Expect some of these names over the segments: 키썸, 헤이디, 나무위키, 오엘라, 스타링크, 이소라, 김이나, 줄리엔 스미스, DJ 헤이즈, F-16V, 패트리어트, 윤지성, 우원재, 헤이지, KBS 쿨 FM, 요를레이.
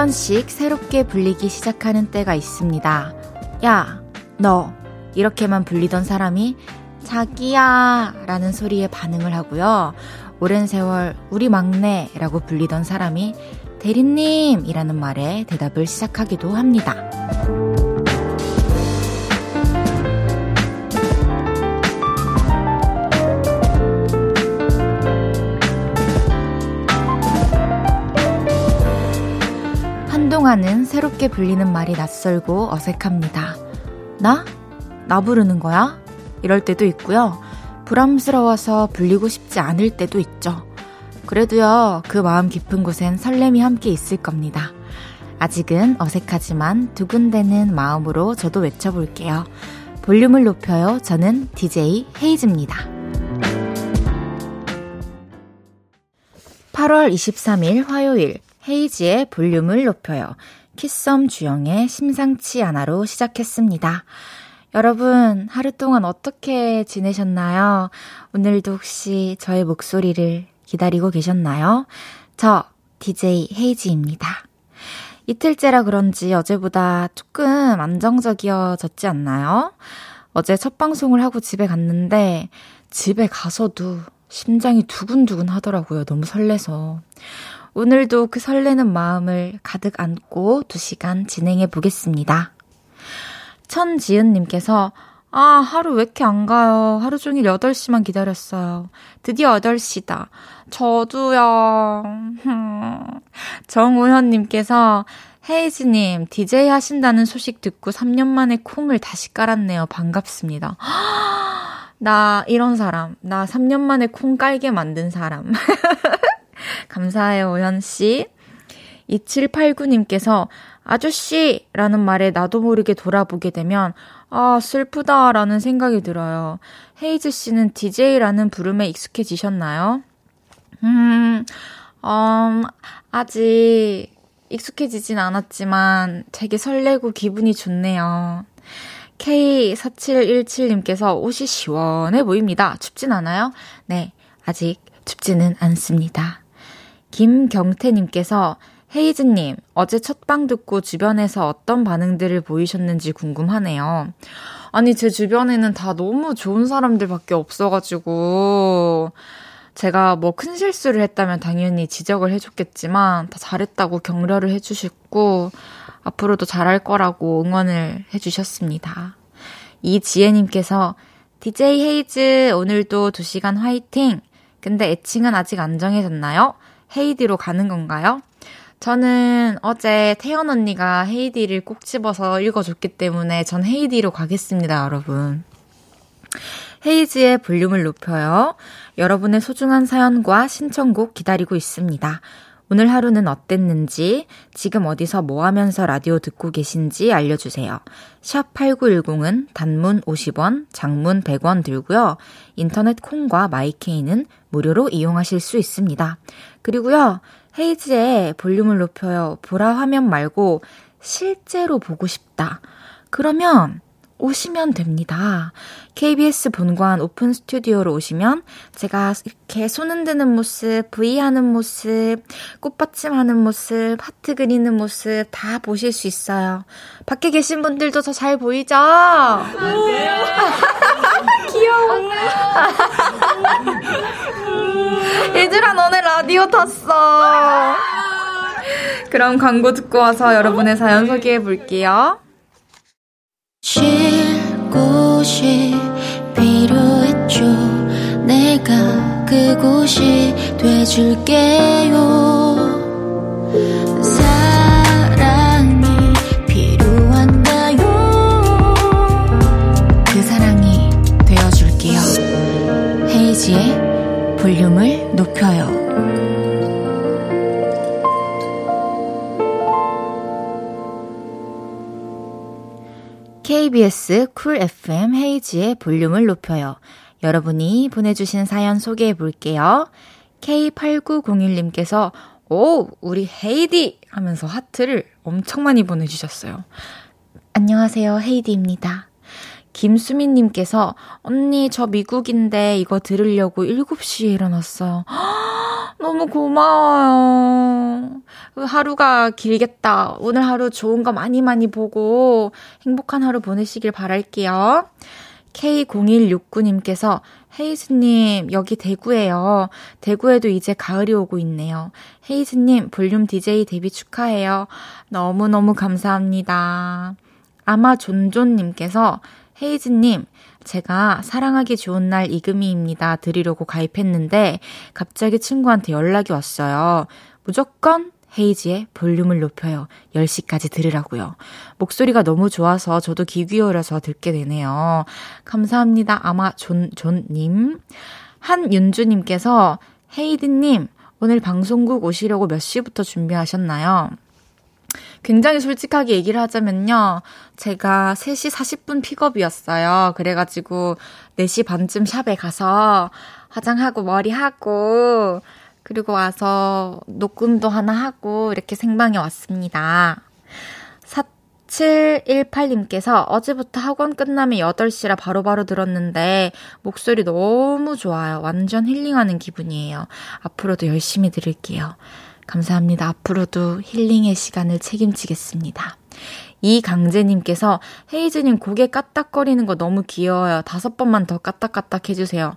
번씩 새롭게 불리기 시작하는 때가 있습니다. 야, 너 이렇게만 불리던 사람이 자기야 라는 소리에 반응을 하고요. 오랜 세월 우리 막내라고 불리던 사람이 대리님이라는 말에 대답을 시작하기도 합니다. 한동안은 새롭게 불리는 말이 낯설고 어색합니다. 나? 나 부르는 거야? 이럴 때도 있고요. 부담스러워서 불리고 싶지 않을 때도 있죠. 그래도요, 그 마음 깊은 곳엔 설렘이 함께 있을 겁니다. 아직은 어색하지만 두근대는 마음으로 저도 외쳐볼게요. 볼륨을 높여요. 저는 DJ 헤이즈입니다. 8월 23일 화요일 헤이지의 볼륨을 높여요. 키썸 주영의 심상치 않아로 시작했습니다. 여러분, 하루 동안 어떻게 지내셨나요? 오늘도 혹시 저의 목소리를 기다리고 계셨나요? 저 DJ 헤이지입니다. 이틀째라 그런지 어제보다 조금 안정적이어졌지 않나요? 어제 첫 방송을 하고 집에 갔는데 집에 가서도 심장이 두근두근 하더라고요. 너무 설레서. 오늘도 그 설레는 마음을 가득 안고 2시간 진행해 보겠습니다. 천지은님께서 아, 하루 왜 이렇게 안 가요? 하루 종일 8시만 기다렸어요. 드디어 8시다. 저도요. 정우현님께서 헤이즈님, DJ 하신다는 소식 듣고 3년 만에 콩을 다시 깔았네요. 반갑습니다. 나 이런 사람. 나 3년 만에 콩 깔게 만든 사람. 감사해요, 오현씨. 2789님께서 아저씨라는 말에 나도 모르게 돌아보게 되면 아, 슬프다라는 생각이 들어요. 헤이즈 씨는 DJ라는 부름에 익숙해지셨나요? 아직 익숙해지진 않았지만 되게 설레고 기분이 좋네요. K4717님께서 옷이 시원해 보입니다. 춥진 않아요? 네, 아직 춥지는 않습니다. 김경태님께서 헤이즈님, 어제 첫방 듣고 주변에서 어떤 반응들을 보이셨는지 궁금하네요. 아니, 제 주변에는 다 너무 좋은 사람들밖에 없어가지고 제가 뭐 큰 실수를 했다면 당연히 지적을 해줬겠지만 다 잘했다고 격려를 해주셨고 앞으로도 잘할 거라고 응원을 해주셨습니다. 이지혜님께서 DJ 헤이즈 오늘도 2시간 화이팅! 근데 애칭은 아직 안 정해졌나요? 헤이디로 가는 건가요? 저는 어제 태연 언니가 헤이디를 꼭 집어서 읽어줬기 때문에 전 헤이디로 가겠습니다, 여러분. 헤이지의 볼륨을 높여요. 여러분의 소중한 사연과 신청곡 기다리고 있습니다. 오늘 하루는 어땠는지, 지금 어디서 뭐 하면서 라디오 듣고 계신지 알려주세요. 샵 8910은 단문 50원, 장문 100원 들고요. 인터넷 콩과 마이케이는 무료로 이용하실 수 있습니다. 그리고요, 헤이지의 볼륨을 높여요. 보라 화면 말고 실제로 보고 싶다. 그러면 오시면 됩니다. KBS 본관 오픈 스튜디오로 오시면 제가 이렇게 손 흔드는 모습, V 하는 모습, 꽃받침 하는 모습, 하트 그리는 모습 다 보실 수 있어요. 밖에 계신 분들도 더 잘 보이죠? 귀여워. 얘들아, 너네 라디오 탔어. 그럼 광고 듣고 와서 여러분의 사연 소개해 볼게요. 쉴 곳이 필요했죠. 내가 그곳이 돼줄게요. 사랑이 필요한가요? 그 사랑이 되어줄게요. 헤이지의 볼륨을 높여요. KBS 쿨 FM 헤이지의 볼륨을 높여요. 여러분이 보내주신 사연 소개해볼게요. K8901님께서 오, 우리 헤이디 하면서 하트를 엄청 많이 보내주셨어요. 안녕하세요, 헤이디입니다. 김수민님께서 언니, 저 미국인데 이거 들으려고 7시에 일어났어요. 너무 고마워요. 하루가 길겠다. 오늘 하루 좋은 거 많이 많이 보고 행복한 하루 보내시길 바랄게요. K0169님께서 헤이즈님 여기 대구예요. 대구에도 이제 가을이 오고 있네요. 헤이즈님 볼륨 DJ 데뷔 축하해요. 너무너무 감사합니다. 아마존존님께서 헤이즈님 제가 사랑하기 좋은 날 이금희입니다 드리려고 가입했는데 갑자기 친구한테 연락이 왔어요. 무조건 헤이지의 볼륨을 높여요. 10시까지 들으라고요. 목소리가 너무 좋아서 저도 귀 기울여서 듣게 되네요. 감사합니다. 아마존존님. 한윤주님께서 헤이디님 오늘 방송국 오시려고 몇 시부터 준비하셨나요? 굉장히 솔직하게 얘기를 하자면요. 제가 3시 40분 픽업이었어요. 그래가지고 4시 반쯤 샵에 가서 화장하고 머리하고 그리고 와서 녹음도 하나 하고 이렇게 생방에 왔습니다. 4718님께서 어제부터 학원 끝나면 8시라 바로바로 들었는데 목소리 너무 좋아요. 완전 힐링하는 기분이에요. 앞으로도 열심히 들을게요. 감사합니다. 앞으로도 힐링의 시간을 책임지겠습니다. 이강재님께서 헤이즈님 고개 까딱거리는 거 너무 귀여워요. 5번만 더 까딱까딱 해주세요.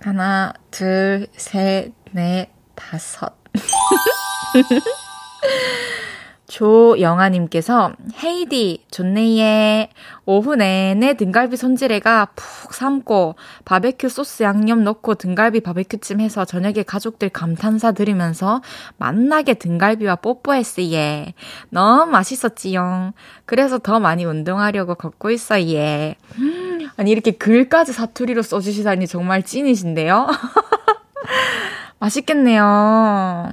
하나, 둘, 셋, 넷, 5. 조영아님께서 헤이디 좋네예. 오후 내내 등갈비 손질해가 푹 삶고 바베큐 소스 양념 넣고 등갈비 바베큐찜 해서 저녁에 가족들 감탄사 드리면서 맛나게 등갈비와 뽀뽀했어예. 너무 맛있었지용. 그래서 더 많이 운동하려고 걷고 있어예. 아니 이렇게 글까지 사투리로 써주시다니 정말 찐이신데요. 맛있겠네요.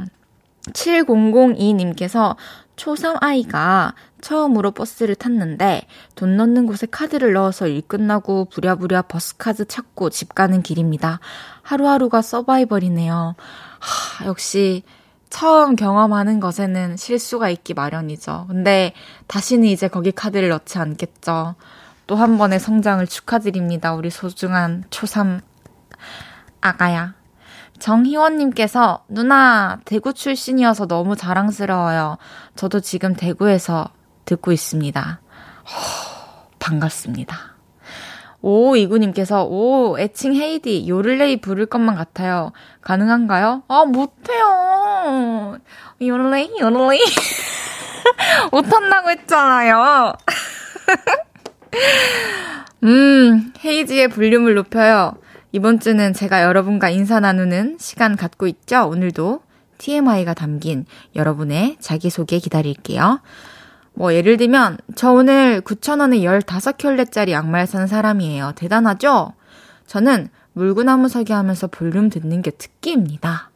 7002님께서 초3 아이가 처음으로 버스를 탔는데 돈 넣는 곳에 카드를 넣어서 일 끝나고 부랴부랴 버스카드 찾고 집 가는 길입니다. 하루하루가 서바이벌이네요. 역시 처음 경험하는 것에는 실수가 있기 마련이죠. 근데 다시는 이제 거기 카드를 넣지 않겠죠. 또 한 번의 성장을 축하드립니다. 우리 소중한 초3 아가야. 정희원님께서 누나 대구 출신이어서 너무 자랑스러워요. 저도 지금 대구에서 듣고 있습니다. 반갑습니다. 오이구님께서 오 애칭 헤이디 요를레이 부를 것만 같아요. 가능한가요? 아 못해요. 요를레이 못한다고 했잖아요. 헤이지의 볼륨을 높여요. 이번 주는 제가 여러분과 인사 나누는 시간 갖고 있죠? 오늘도 TMI가 담긴 여러분의 자기소개 기다릴게요. 예를 들면 저 오늘 9,000원에 15켤레짜리 양말 산 사람이에요. 대단하죠? 저는 물구나무 서기 하면서 볼륨 듣는 게 특기입니다.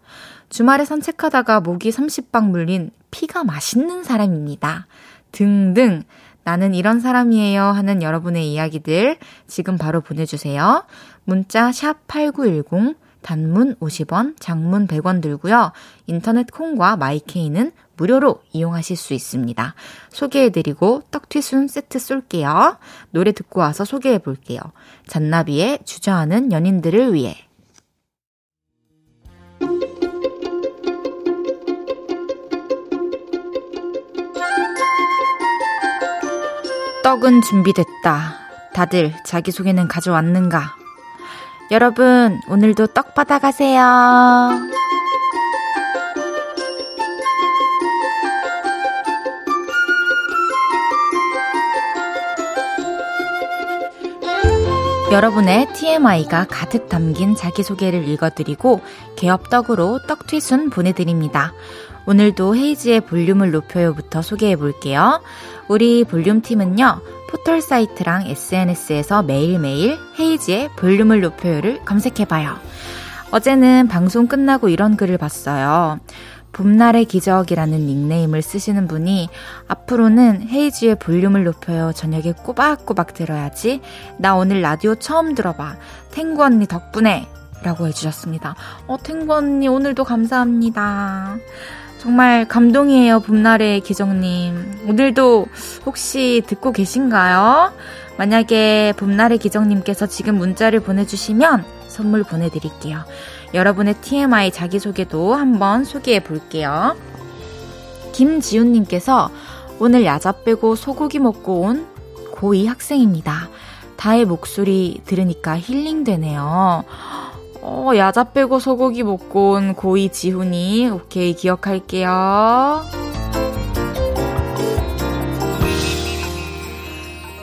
주말에 산책하다가 모기 30방 물린 피가 맛있는 사람입니다. 등등. 나는 이런 사람이에요 하는 여러분의 이야기들 지금 바로 보내주세요. 문자 샵 8910 단문 50원, 장문 100원 들고요. 인터넷 콩과 마이케이는 무료로 이용하실 수 있습니다. 소개해드리고 떡튀순 세트 쏠게요. 노래 듣고 와서 소개해볼게요. 잔나비의 주저하는 연인들을 위해. 떡은 준비됐다. 다들 자기소개는 가져왔는가? 여러분, 오늘도 떡 받아가세요. 여러분의 TMI가 가득 담긴 자기소개를 읽어드리고 개업떡으로 떡튀순 보내드립니다. 오늘도 헤이지의 볼륨을 높여요부터 소개해볼게요. 우리 볼륨팀은요. 포털사이트랑 SNS에서 매일매일 헤이지의 볼륨을 높여요를 검색해봐요. 어제는 방송 끝나고 이런 글을 봤어요. 봄날의 기적이라는 닉네임을 쓰시는 분이 앞으로는 헤이지의 볼륨을 높여요. 저녁에 꼬박꼬박 들어야지. 나 오늘 라디오 처음 들어봐. 탱구 언니 덕분에 라고 해주셨습니다. 탱구 언니 오늘도 감사합니다. 정말 감동이에요. 봄날의 기적님. 오늘도 혹시 듣고 계신가요? 만약에 봄날의 기적님께서 지금 문자를 보내주시면 선물 보내드릴게요. 여러분의 TMI 자기소개도 한번 소개해볼게요. 김지훈님께서 오늘 야자 빼고 소고기 먹고 온 고2 학생입니다. 다혜 목소리 들으니까 힐링되네요. 야자 빼고 소고기 먹고 온 고2 지훈이, 오케이, 기억할게요.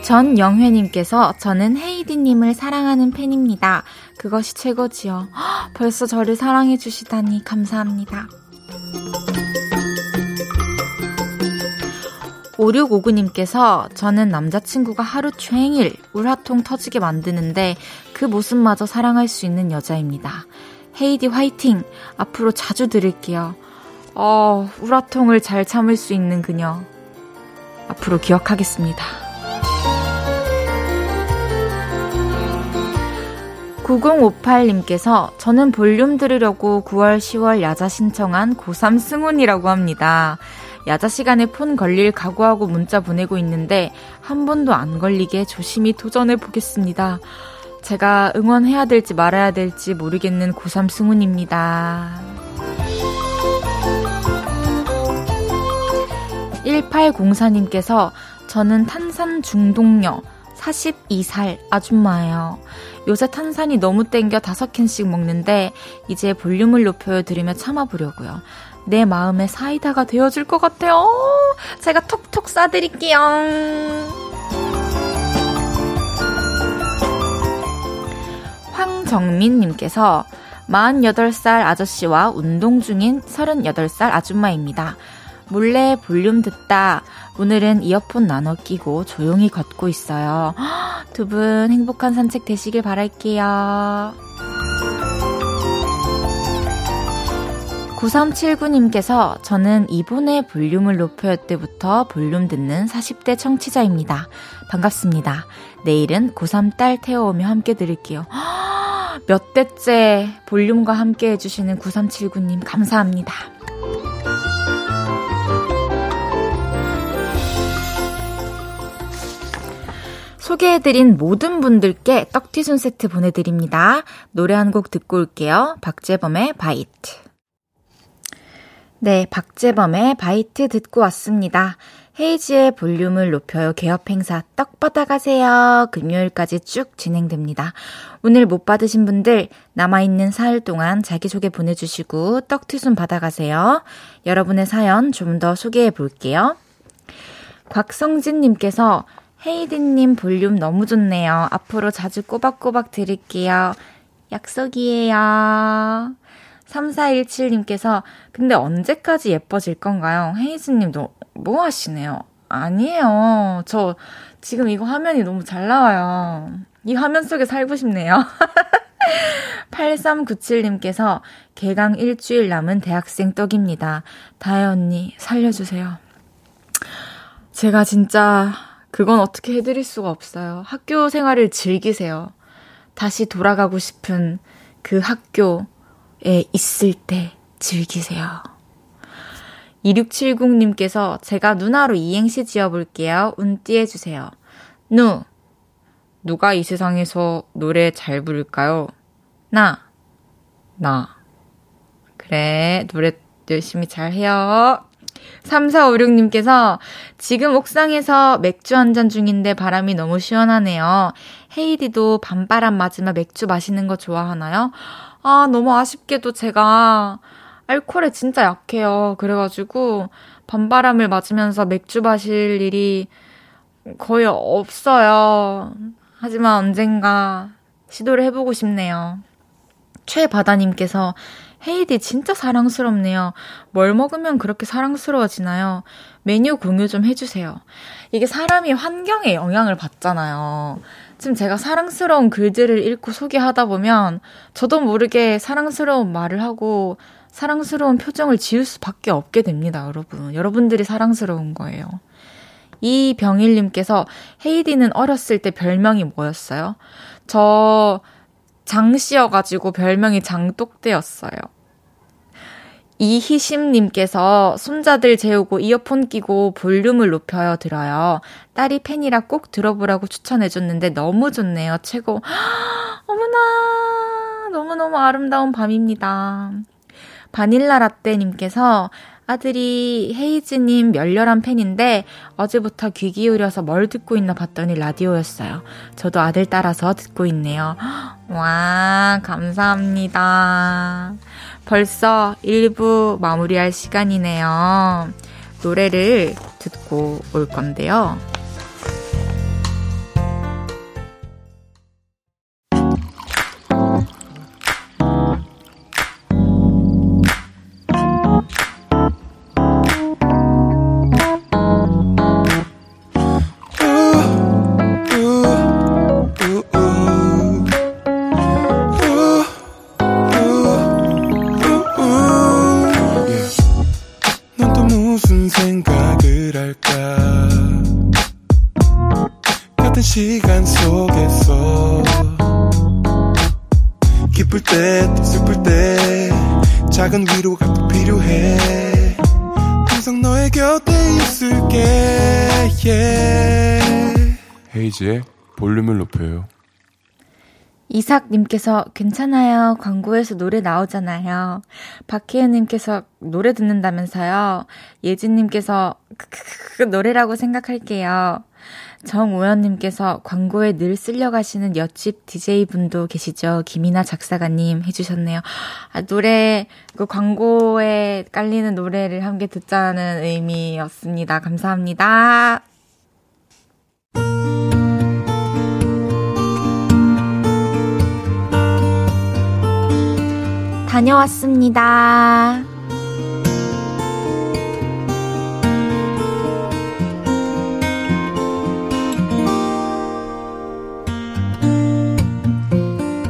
전영회님께서 저는 헤이디님을 사랑하는 팬입니다. 그것이 최고지요. 벌써 저를 사랑해주시다니 감사합니다. 5659님께서 저는 남자친구가 하루 종일 울화통 터지게 만드는데 그 모습마저 사랑할 수 있는 여자입니다. 헤이디 화이팅! 앞으로 자주 들을게요. 울화통을 잘 참을 수 있는 그녀. 앞으로 기억하겠습니다. 9058님께서 저는 볼륨 들으려고 9월, 10월 야자 신청한 고3 승훈이라고 합니다. 야자 시간에 폰 걸릴 각오하고 문자 보내고 있는데 한 번도 안 걸리게 조심히 도전해 보겠습니다. 제가 응원해야 될지 말아야 될지 모르겠는 고3 승훈입니다. 1804님께서 저는 탄산 중독녀 42살 아줌마예요. 요새 탄산이 너무 땡겨 5캔씩 먹는데 이제 볼륨을 높여 들으며 참아보려고요. 내 마음의 사이다가 되어줄 것 같아요. 제가 톡톡 싸드릴게요. 황정민님께서 48살 아저씨와 운동 중인 38살 아줌마입니다. 몰래 볼륨 듣다. 오늘은 이어폰 나눠 끼고 조용히 걷고 있어요. 두 분 행복한 산책 되시길 바랄게요. 9379님께서 저는 이번에 볼륨을 높여요 때부터 볼륨 듣는 40대 청취자입니다. 반갑습니다. 내일은 고3 딸 태워오며 함께 들을게요. 몇 대째 볼륨과 함께 해주시는 9379님 감사합니다. 소개해드린 모든 분들께 떡튀순 세트 보내드립니다. 노래 한 곡 듣고 올게요. 박재범의 바이트. 네, 박재범의 바이트 듣고 왔습니다. 헤이지의 볼륨을 높여요 개업 행사 떡 받아가세요. 금요일까지 쭉 진행됩니다. 오늘 못 받으신 분들 남아있는 사흘 동안 자기소개 보내주시고 떡튀순 받아가세요. 여러분의 사연 좀 더 소개해볼게요. 곽성진님께서 헤이디님 볼륨 너무 좋네요. 앞으로 자주 꼬박꼬박 드릴게요. 약속이에요. 3417님께서 근데 언제까지 예뻐질 건가요? 헤이즈님 뭐 하시네요? 아니에요. 저 지금 이거 화면이 너무 잘 나와요. 이 화면 속에 살고 싶네요. 8397님께서 개강 일주일 남은 대학생 떡입니다. 다혜 언니 살려주세요. 제가 진짜 그건 어떻게 해드릴 수가 없어요. 학교 생활을 즐기세요. 다시 돌아가고 싶은 그 학교 에 있을 때 즐기세요. 2670님께서 제가 누나로 이행시 지어볼게요. 운띠해주세요. 누. 누가 이 세상에서 노래 잘 부를까요? 나. 그래, 노래 열심히 잘해요. 3456님께서 지금 옥상에서 맥주 한잔 중인데 바람이 너무 시원하네요. 헤이디도 밤바람 맞으며 맥주 마시는 거 좋아하나요? 아, 너무 아쉽게도 제가 알코올에 진짜 약해요. 그래가지고 밤바람을 맞으면서 맥주 마실 일이 거의 없어요. 하지만 언젠가 시도를 해보고 싶네요. 최바다님께서 헤이디 진짜 사랑스럽네요. 뭘 먹으면 그렇게 사랑스러워지나요? 메뉴 공유 좀 해주세요. 이게 사람이 환경에 영향을 받잖아요. 지금 제가 사랑스러운 글들을 읽고 소개하다 보면 저도 모르게 사랑스러운 말을 하고 사랑스러운 표정을 지을 수밖에 없게 됩니다, 여러분. 여러분들이 사랑스러운 거예요. 이병일님께서 헤이디는 어렸을 때 별명이 뭐였어요? 저 장씨여가지고 별명이 장똑대였어요. 이희심님께서 손자들 재우고 이어폰 끼고 볼륨을 높여요 들어요. 딸이 팬이라 꼭 들어보라고 추천해줬는데 너무 좋네요. 최고. 어머나 너무너무 아름다운 밤입니다. 바닐라 라떼님께서 아들이 헤이즈님 열렬한 팬인데 어제부터 귀 기울여서 뭘 듣고 있나 봤더니 라디오였어요. 저도 아들 따라서 듣고 있네요. 와, 감사합니다. 벌써 1부 마무리할 시간이네요. 노래를 듣고 올 건데요. 볼륨을 높여요. 이삭님께서 괜찮아요. 광고에서 노래 나오잖아요. 박혜은님께서 노래 듣는다면서요. 예진님께서 노래라고 생각할게요. 정우연님께서 광고에 늘 쓸려가시는 옆집 DJ분도 계시죠. 김이나 작사가님 해주셨네요. 아, 노래 그 광고에 깔리는 노래를 함께 듣자는 의미였습니다. 감사합니다. 다녀왔습니다.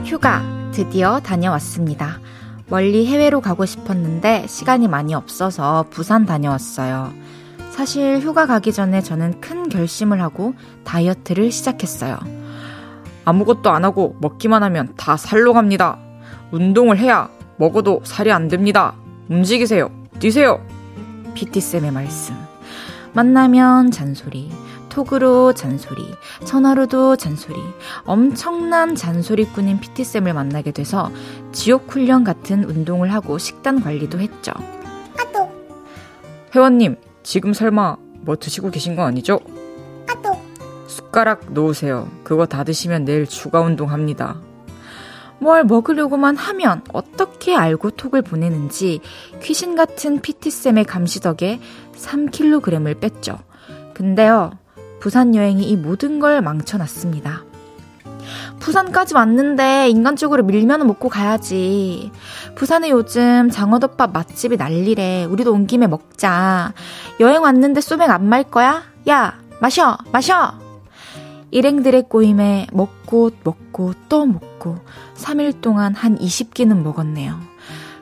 휴가 드디어 다녀왔습니다. 멀리 해외로 가고 싶었는데 시간이 많이 없어서 부산 다녀왔어요. 사실 휴가 가기 전에 저는 큰 결심을 하고 다이어트를 시작했어요. 아무것도 안 하고 먹기만 하면 다 살로 갑니다. 운동을 해야 먹어도 살이 안 됩니다. 움직이세요. 뛰세요. PT쌤의 말씀. 만나면 잔소리, 톡으로 잔소리, 전화로도 잔소리, 엄청난 잔소리꾼인 PT쌤을 만나게 돼서 지옥훈련 같은 운동을 하고 식단 관리도 했죠. 아또 회원님, 지금 설마 뭐 드시고 계신 거 아니죠? 아또 숟가락 놓으세요. 그거 다 드시면 내일 주가 운동합니다. 뭘 먹으려고만 하면 어떻게 알고 톡을 보내는지 귀신 같은 PT쌤의 감시 덕에 3kg을 뺐죠. 근데요, 부산 여행이 이 모든 걸 망쳐놨습니다. 부산까지 왔는데 인간적으로 밀면 먹고 가야지. 부산에 요즘 장어덮밥 맛집이 난리래. 우리도 온 김에 먹자. 여행 왔는데 소맥 안 말 거야? 야, 마셔, 마셔! 일행들의 꼬임에 먹고 또 먹고 3일 동안 한 20끼는 먹었네요.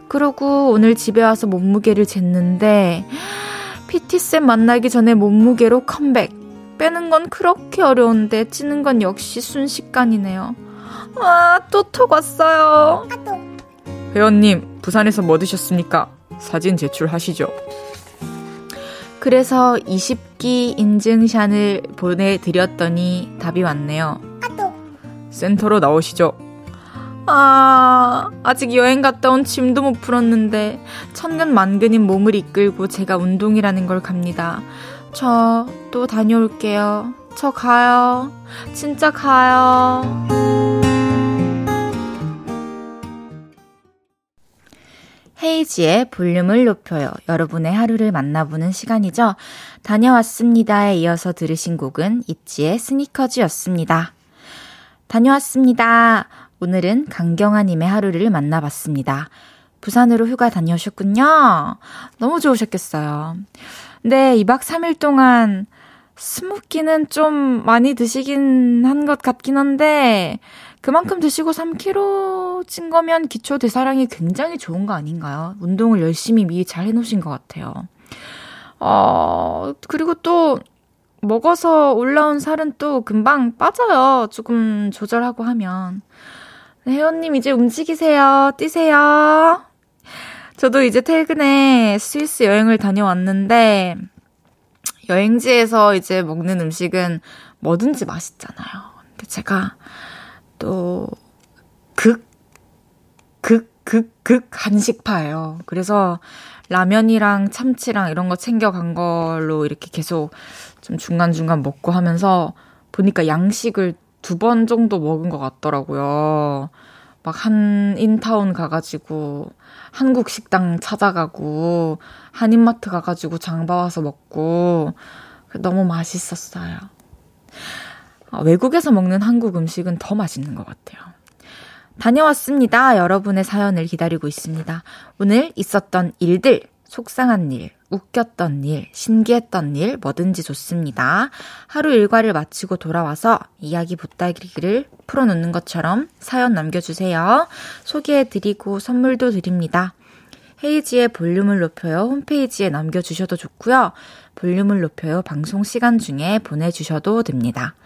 그러고 오늘 집에 와서 몸무게를 쟀는데 PT쌤 만나기 전에 몸무게로 컴백. 빼는 건 그렇게 어려운데 찌는 건 역시 순식간이네요. 아, 또 톡 왔어요. 회원님, 부산에서 뭐 드셨습니까? 사진 제출하시죠. 그래서 20끼 인증샷을 보내드렸더니 답이 왔네요. 센터로 나오시죠. 아, 아직 여행 갔다 온 짐도 못 풀었는데 천근 만근인 몸을 이끌고 제가 운동이라는 걸 갑니다. 저 또 다녀올게요. 저 가요. 진짜 가요. 헤이지의 볼륨을 높여요. 여러분의 하루를 만나보는 시간이죠. 다녀왔습니다에 이어서 들으신 곡은 잇지의 스니커즈였습니다. 다녀왔습니다. 오늘은 강경아님의 하루를 만나봤습니다. 부산으로 휴가 다녀오셨군요. 너무 좋으셨겠어요. 네, 2박 3일 동안 20끼는 좀 많이 드시긴 한 것 같긴 한데 그만큼 드시고 3kg 찐 거면 기초 대사량이 굉장히 좋은 거 아닌가요? 운동을 열심히 미리 잘 해놓으신 것 같아요. 그리고 또 먹어서 올라온 살은 또 금방 빠져요. 조금 조절하고 하면. 회원님, 이제 움직이세요. 뛰세요. 저도 이제 퇴근에 스위스 여행을 다녀왔는데 여행지에서 이제 먹는 음식은 뭐든지 맛있잖아요. 근데 제가 또 극 극 간식파예요. 그래서 라면이랑 참치랑 이런 거 챙겨간 걸로 이렇게 계속 좀 중간중간 먹고 하면서 보니까 양식을 2번 정도 먹은 것 같더라고요. 막 한인타운 가가지고 한국 식당 찾아가고 한인마트 가가지고 장봐와서 먹고 너무 맛있었어요. 외국에서 먹는 한국 음식은 더 맛있는 것 같아요. 다녀왔습니다. 여러분의 사연을 기다리고 있습니다. 오늘 있었던 일들, 속상한 일, 웃겼던 일, 신기했던 일 뭐든지 좋습니다. 하루 일과를 마치고 돌아와서 이야기 보따리를 풀어놓는 것처럼 사연 남겨주세요. 소개해드리고 선물도 드립니다. 헤이지의 볼륨을 높여요 홈페이지에 남겨주셔도 좋고요. 볼륨을 높여요 방송 시간 중에 보내주셔도 됩니다.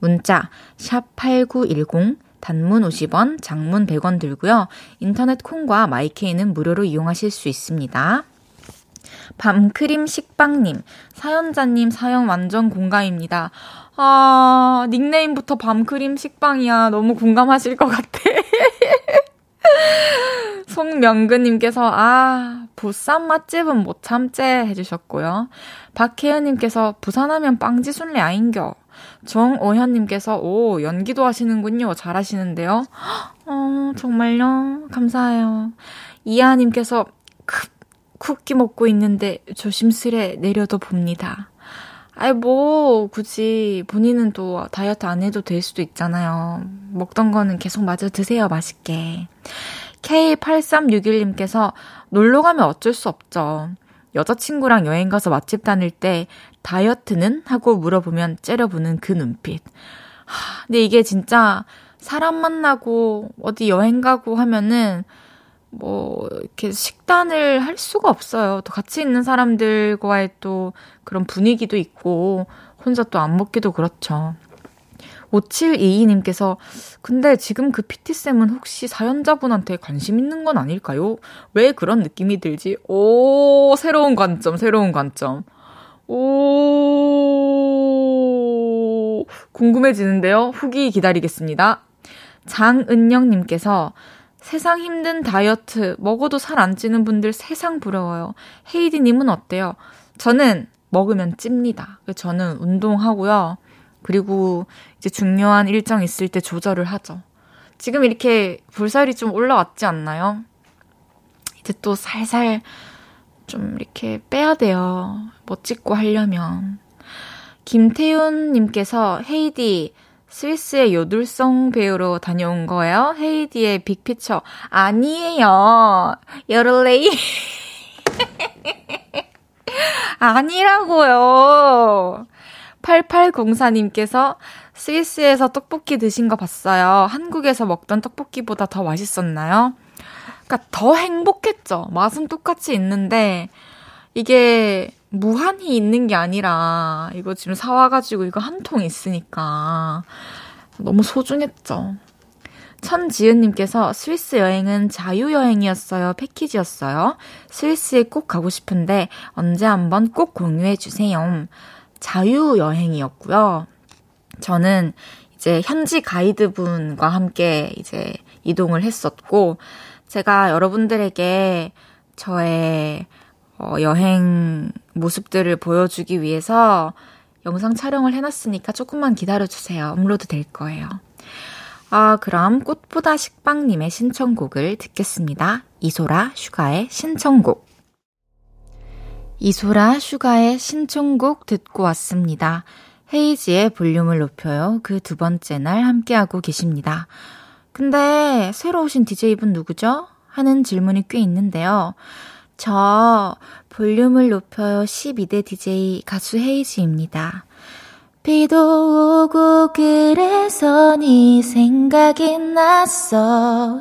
문자 샵8910 단문 50원, 장문 100원 들고요. 인터넷 콩과 마이케이는 무료로 이용하실 수 있습니다. 밤크림 식빵님, 사연자님 사연 완전 공감입니다. 아, 닉네임부터 밤크림 식빵이야. 너무 공감하실 것 같아. 송명근님께서 부산 맛집은 못 참제 해주셨고요. 박혜연님께서 부산하면 빵지순례 아인겨. 정오현님께서 연기도 하시는군요. 잘하시는데요. 정말요? 감사해요. 이하님께서 쿠키 먹고 있는데 조심스레 내려도 봅니다. 굳이 본인은 또 다이어트 안 해도 될 수도 있잖아요. 먹던 거는 계속 마저 드세요. 맛있게. K8361님께서 놀러 가면 어쩔 수 없죠. 여자친구랑 여행 가서 맛집 다닐 때 다이어트는? 하고 물어보면 째려보는 그 눈빛. 근데 이게 진짜 사람 만나고 어디 여행 가고 하면은 이렇게 식단을 할 수가 없어요. 또 같이 있는 사람들과의 또 그런 분위기도 있고, 혼자 또 안 먹기도 그렇죠. 5722님께서, 근데 지금 그 PT쌤은 혹시 사연자분한테 관심 있는 건 아닐까요? 왜 그런 느낌이 들지? 새로운 관점. 궁금해지는데요. 후기 기다리겠습니다. 장은영님께서, 세상 힘든 다이어트, 먹어도 살 안 찌는 분들 세상 부러워요. 헤이디님은 어때요? 저는 먹으면 찝니다. 저는 운동하고요. 그리고 이제 중요한 일정 있을 때 조절을 하죠. 지금 이렇게 볼살이 좀 올라왔지 않나요? 이제 또 살살 좀 이렇게 빼야 돼요. 못 찌고 하려면. 김태윤님께서 헤이디, 스위스의 요들송 배우로 다녀온 거예요? 헤이디의 빅피처. 아니에요. 요럴레이. 아니라고요. 8804님께서 스위스에서 떡볶이 드신 거 봤어요. 한국에서 먹던 떡볶이보다 더 맛있었나요? 그러니까 더 행복했죠. 맛은 똑같이 있는데 이게 무한히 있는 게 아니라 이거 지금 사와가지고 이거 한 통 있으니까 너무 소중했죠. 천지은님께서 스위스 여행은 자유여행이었어요? 패키지였어요? 스위스에 꼭 가고 싶은데 언제 한번 꼭 공유해주세요. 자유여행이었고요. 저는 이제 현지 가이드분과 함께 이제 이동을 했었고, 제가 여러분들에게 저의 여행 모습들을 보여주기 위해서 영상 촬영을 해놨으니까 조금만 기다려주세요. 업로드 될 거예요. 그럼 꽃보다 식빵님의 신청곡을 듣겠습니다. 이소라 슈가의 신청곡 듣고 왔습니다. 헤이지의 볼륨을 높여요. 그 두 번째 날 함께하고 계십니다. 근데 새로 오신 DJ분 누구죠? 하는 질문이 꽤 있는데요. 저 볼륨을 높여요 12대 DJ 가수 헤이지입니다. 비도 오고 그래서 네 생각이 났어.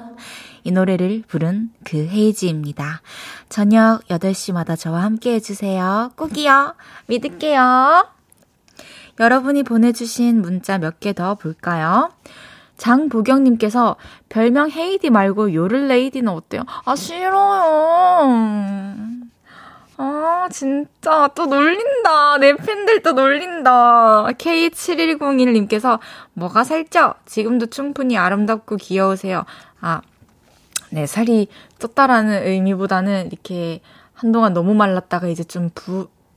이 노래를 부른 그 헤이지입니다. 저녁 8시마다 저와 함께 해주세요. 꼭이요. 믿을게요. 여러분이 보내주신 문자 몇 개 더 볼까요? 장보경님께서 별명 헤이디 말고 요를레이디는 어때요? 싫어요. 진짜 또 놀린다. 내 팬들 또 놀린다. K7101님께서 뭐가 살쪄? 지금도 충분히 아름답고 귀여우세요. 네, 살이 쪘다라는 의미보다는 이렇게 한동안 너무 말랐다가 이제 좀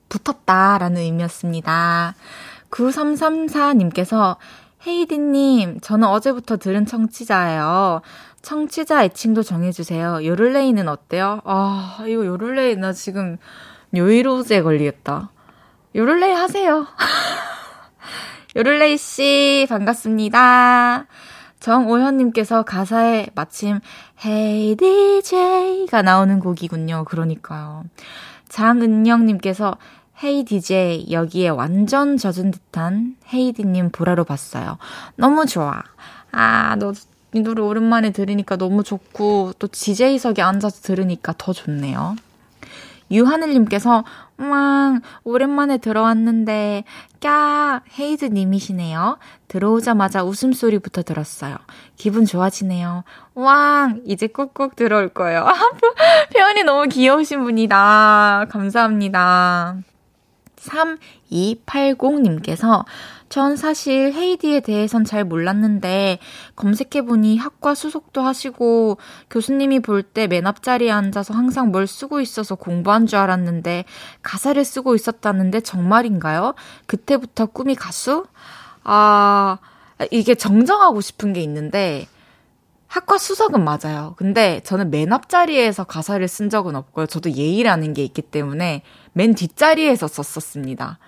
붙었다라는 의미였습니다. 9334님께서 헤이디님, 저는 어제부터 들은 청취자예요. 청취자 애칭도 정해주세요. 요를레이는 어때요? 아, 이거 요를레이 나 지금 요이로제 걸리겠다. 요를레이 하세요. 요를레이 씨 반갑습니다. 정오현님께서 가사에 마침 Hey DJ가 나오는 곡이군요. 그러니까요. 장은영님께서 헤이 DJ 여기에 완전 젖은 듯한 헤이디님 보라로 봤어요. 너무 좋아. 아, 너 이 노래 오랜만에 들으니까 너무 좋고 또 DJ석에 앉아서 들으니까 더 좋네요. 유하늘님께서 오랜만에 들어왔는데 꺄 헤이즈님이시네요. 들어오자마자 웃음소리부터 들었어요. 기분 좋아지네요. 왕 이제 꾹꾹 들어올 거예요. 표현이 너무 귀여우신 분이다. 감사합니다. 3280님께서 전 사실 헤이디에 대해선 잘 몰랐는데 검색해보니 학과 수속도 하시고 교수님이 볼 때 맨 앞자리에 앉아서 항상 뭘 쓰고 있어서 공부한 줄 알았는데 가사를 쓰고 있었다는데 정말인가요? 그때부터 꿈이 가수? 아, 이게 정정하고 싶은 게 있는데 학과 수석은 맞아요. 근데 저는 맨 앞자리에서 가사를 쓴 적은 없고요. 저도 예의라는 게 있기 때문에 맨 뒷자리에서 썼었습니다.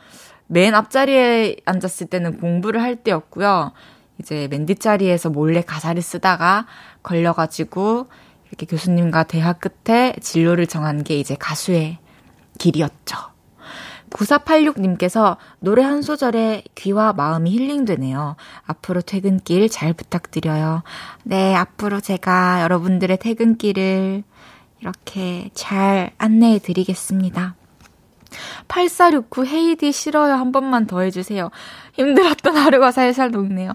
맨 앞자리에 앉았을 때는 공부를 할 때였고요. 이제 맨 뒷자리에서 몰래 가사를 쓰다가 걸려가지고 이렇게 교수님과 대화 끝에 진로를 정한 게 이제 가수의 길이었죠. 9486님께서 노래 한 소절에 귀와 마음이 힐링되네요. 앞으로 퇴근길 잘 부탁드려요. 네, 앞으로 제가 여러분들의 퇴근길을 이렇게 잘 안내해드리겠습니다. 8469 헤이디 싫어요 한 번만 더 해주세요. 힘들었던 하루가 살살 녹네요.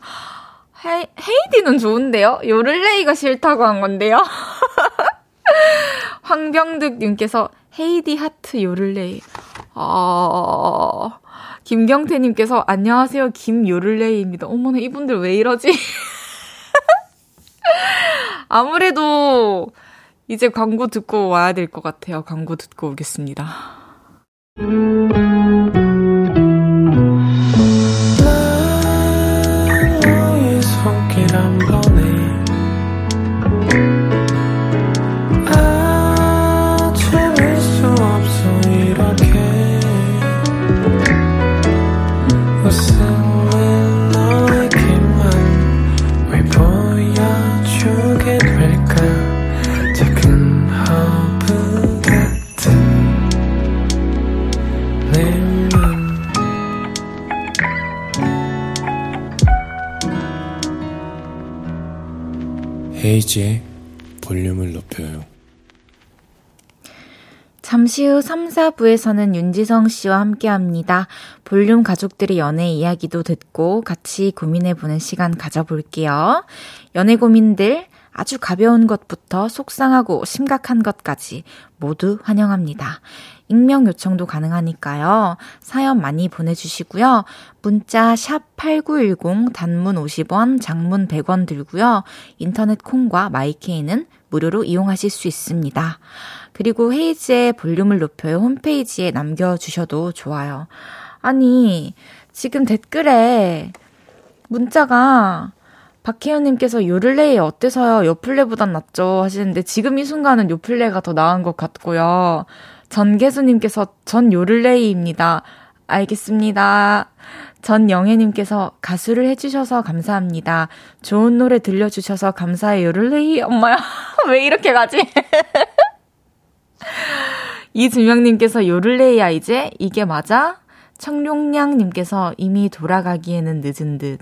헤이디는 좋은데요? 요를레이가 싫다고 한 건데요. 황병득님께서 헤이디 하트 요를레이. 김경태님께서 안녕하세요 김요를레이입니다. 어머나 이분들 왜 이러지? 아무래도 이제 광고 듣고 와야 될 것 같아요. 광고 듣고 오겠습니다. 나의 손길 한 번에 아 참을 수 없어 이렇게 웃음은 너에게만 왜 보여주게 될까 작은 허브 같은 헤이지의 볼륨을 높여요. 잠시 후 3, 4부에서는 윤지성 씨와 함께합니다. 볼륨 가족들의 연애 이야기도 듣고 같이 고민해보는 시간 가져볼게요. 연애 고민들 아주 가벼운 것부터 속상하고 심각한 것까지 모두 환영합니다. 익명 요청도 가능하니까요. 사연 많이 보내주시고요. 문자 샵 8910 단문 50원, 장문 100원 들고요. 인터넷 콩과 마이케이는 무료로 이용하실 수 있습니다. 그리고 헤이즈의 볼륨을 높여요 홈페이지에 남겨주셔도 좋아요. 아니 지금 댓글에 문자가 박혜연님께서 요를레이 어때서요? 요플레보단 낫죠 하시는데 지금 이 순간은 요플레가 더 나은 것 같고요. 전계수님께서 전 요를레이입니다. 알겠습니다. 전영애님께서 가수를 해주셔서 감사합니다. 좋은 노래 들려주셔서 감사해요. 요를레이 엄마야 왜 이렇게 가지? 이준명님께서 요를레이야 이제 이게 맞아? 청룡량님께서 이미 돌아가기에는 늦은 듯.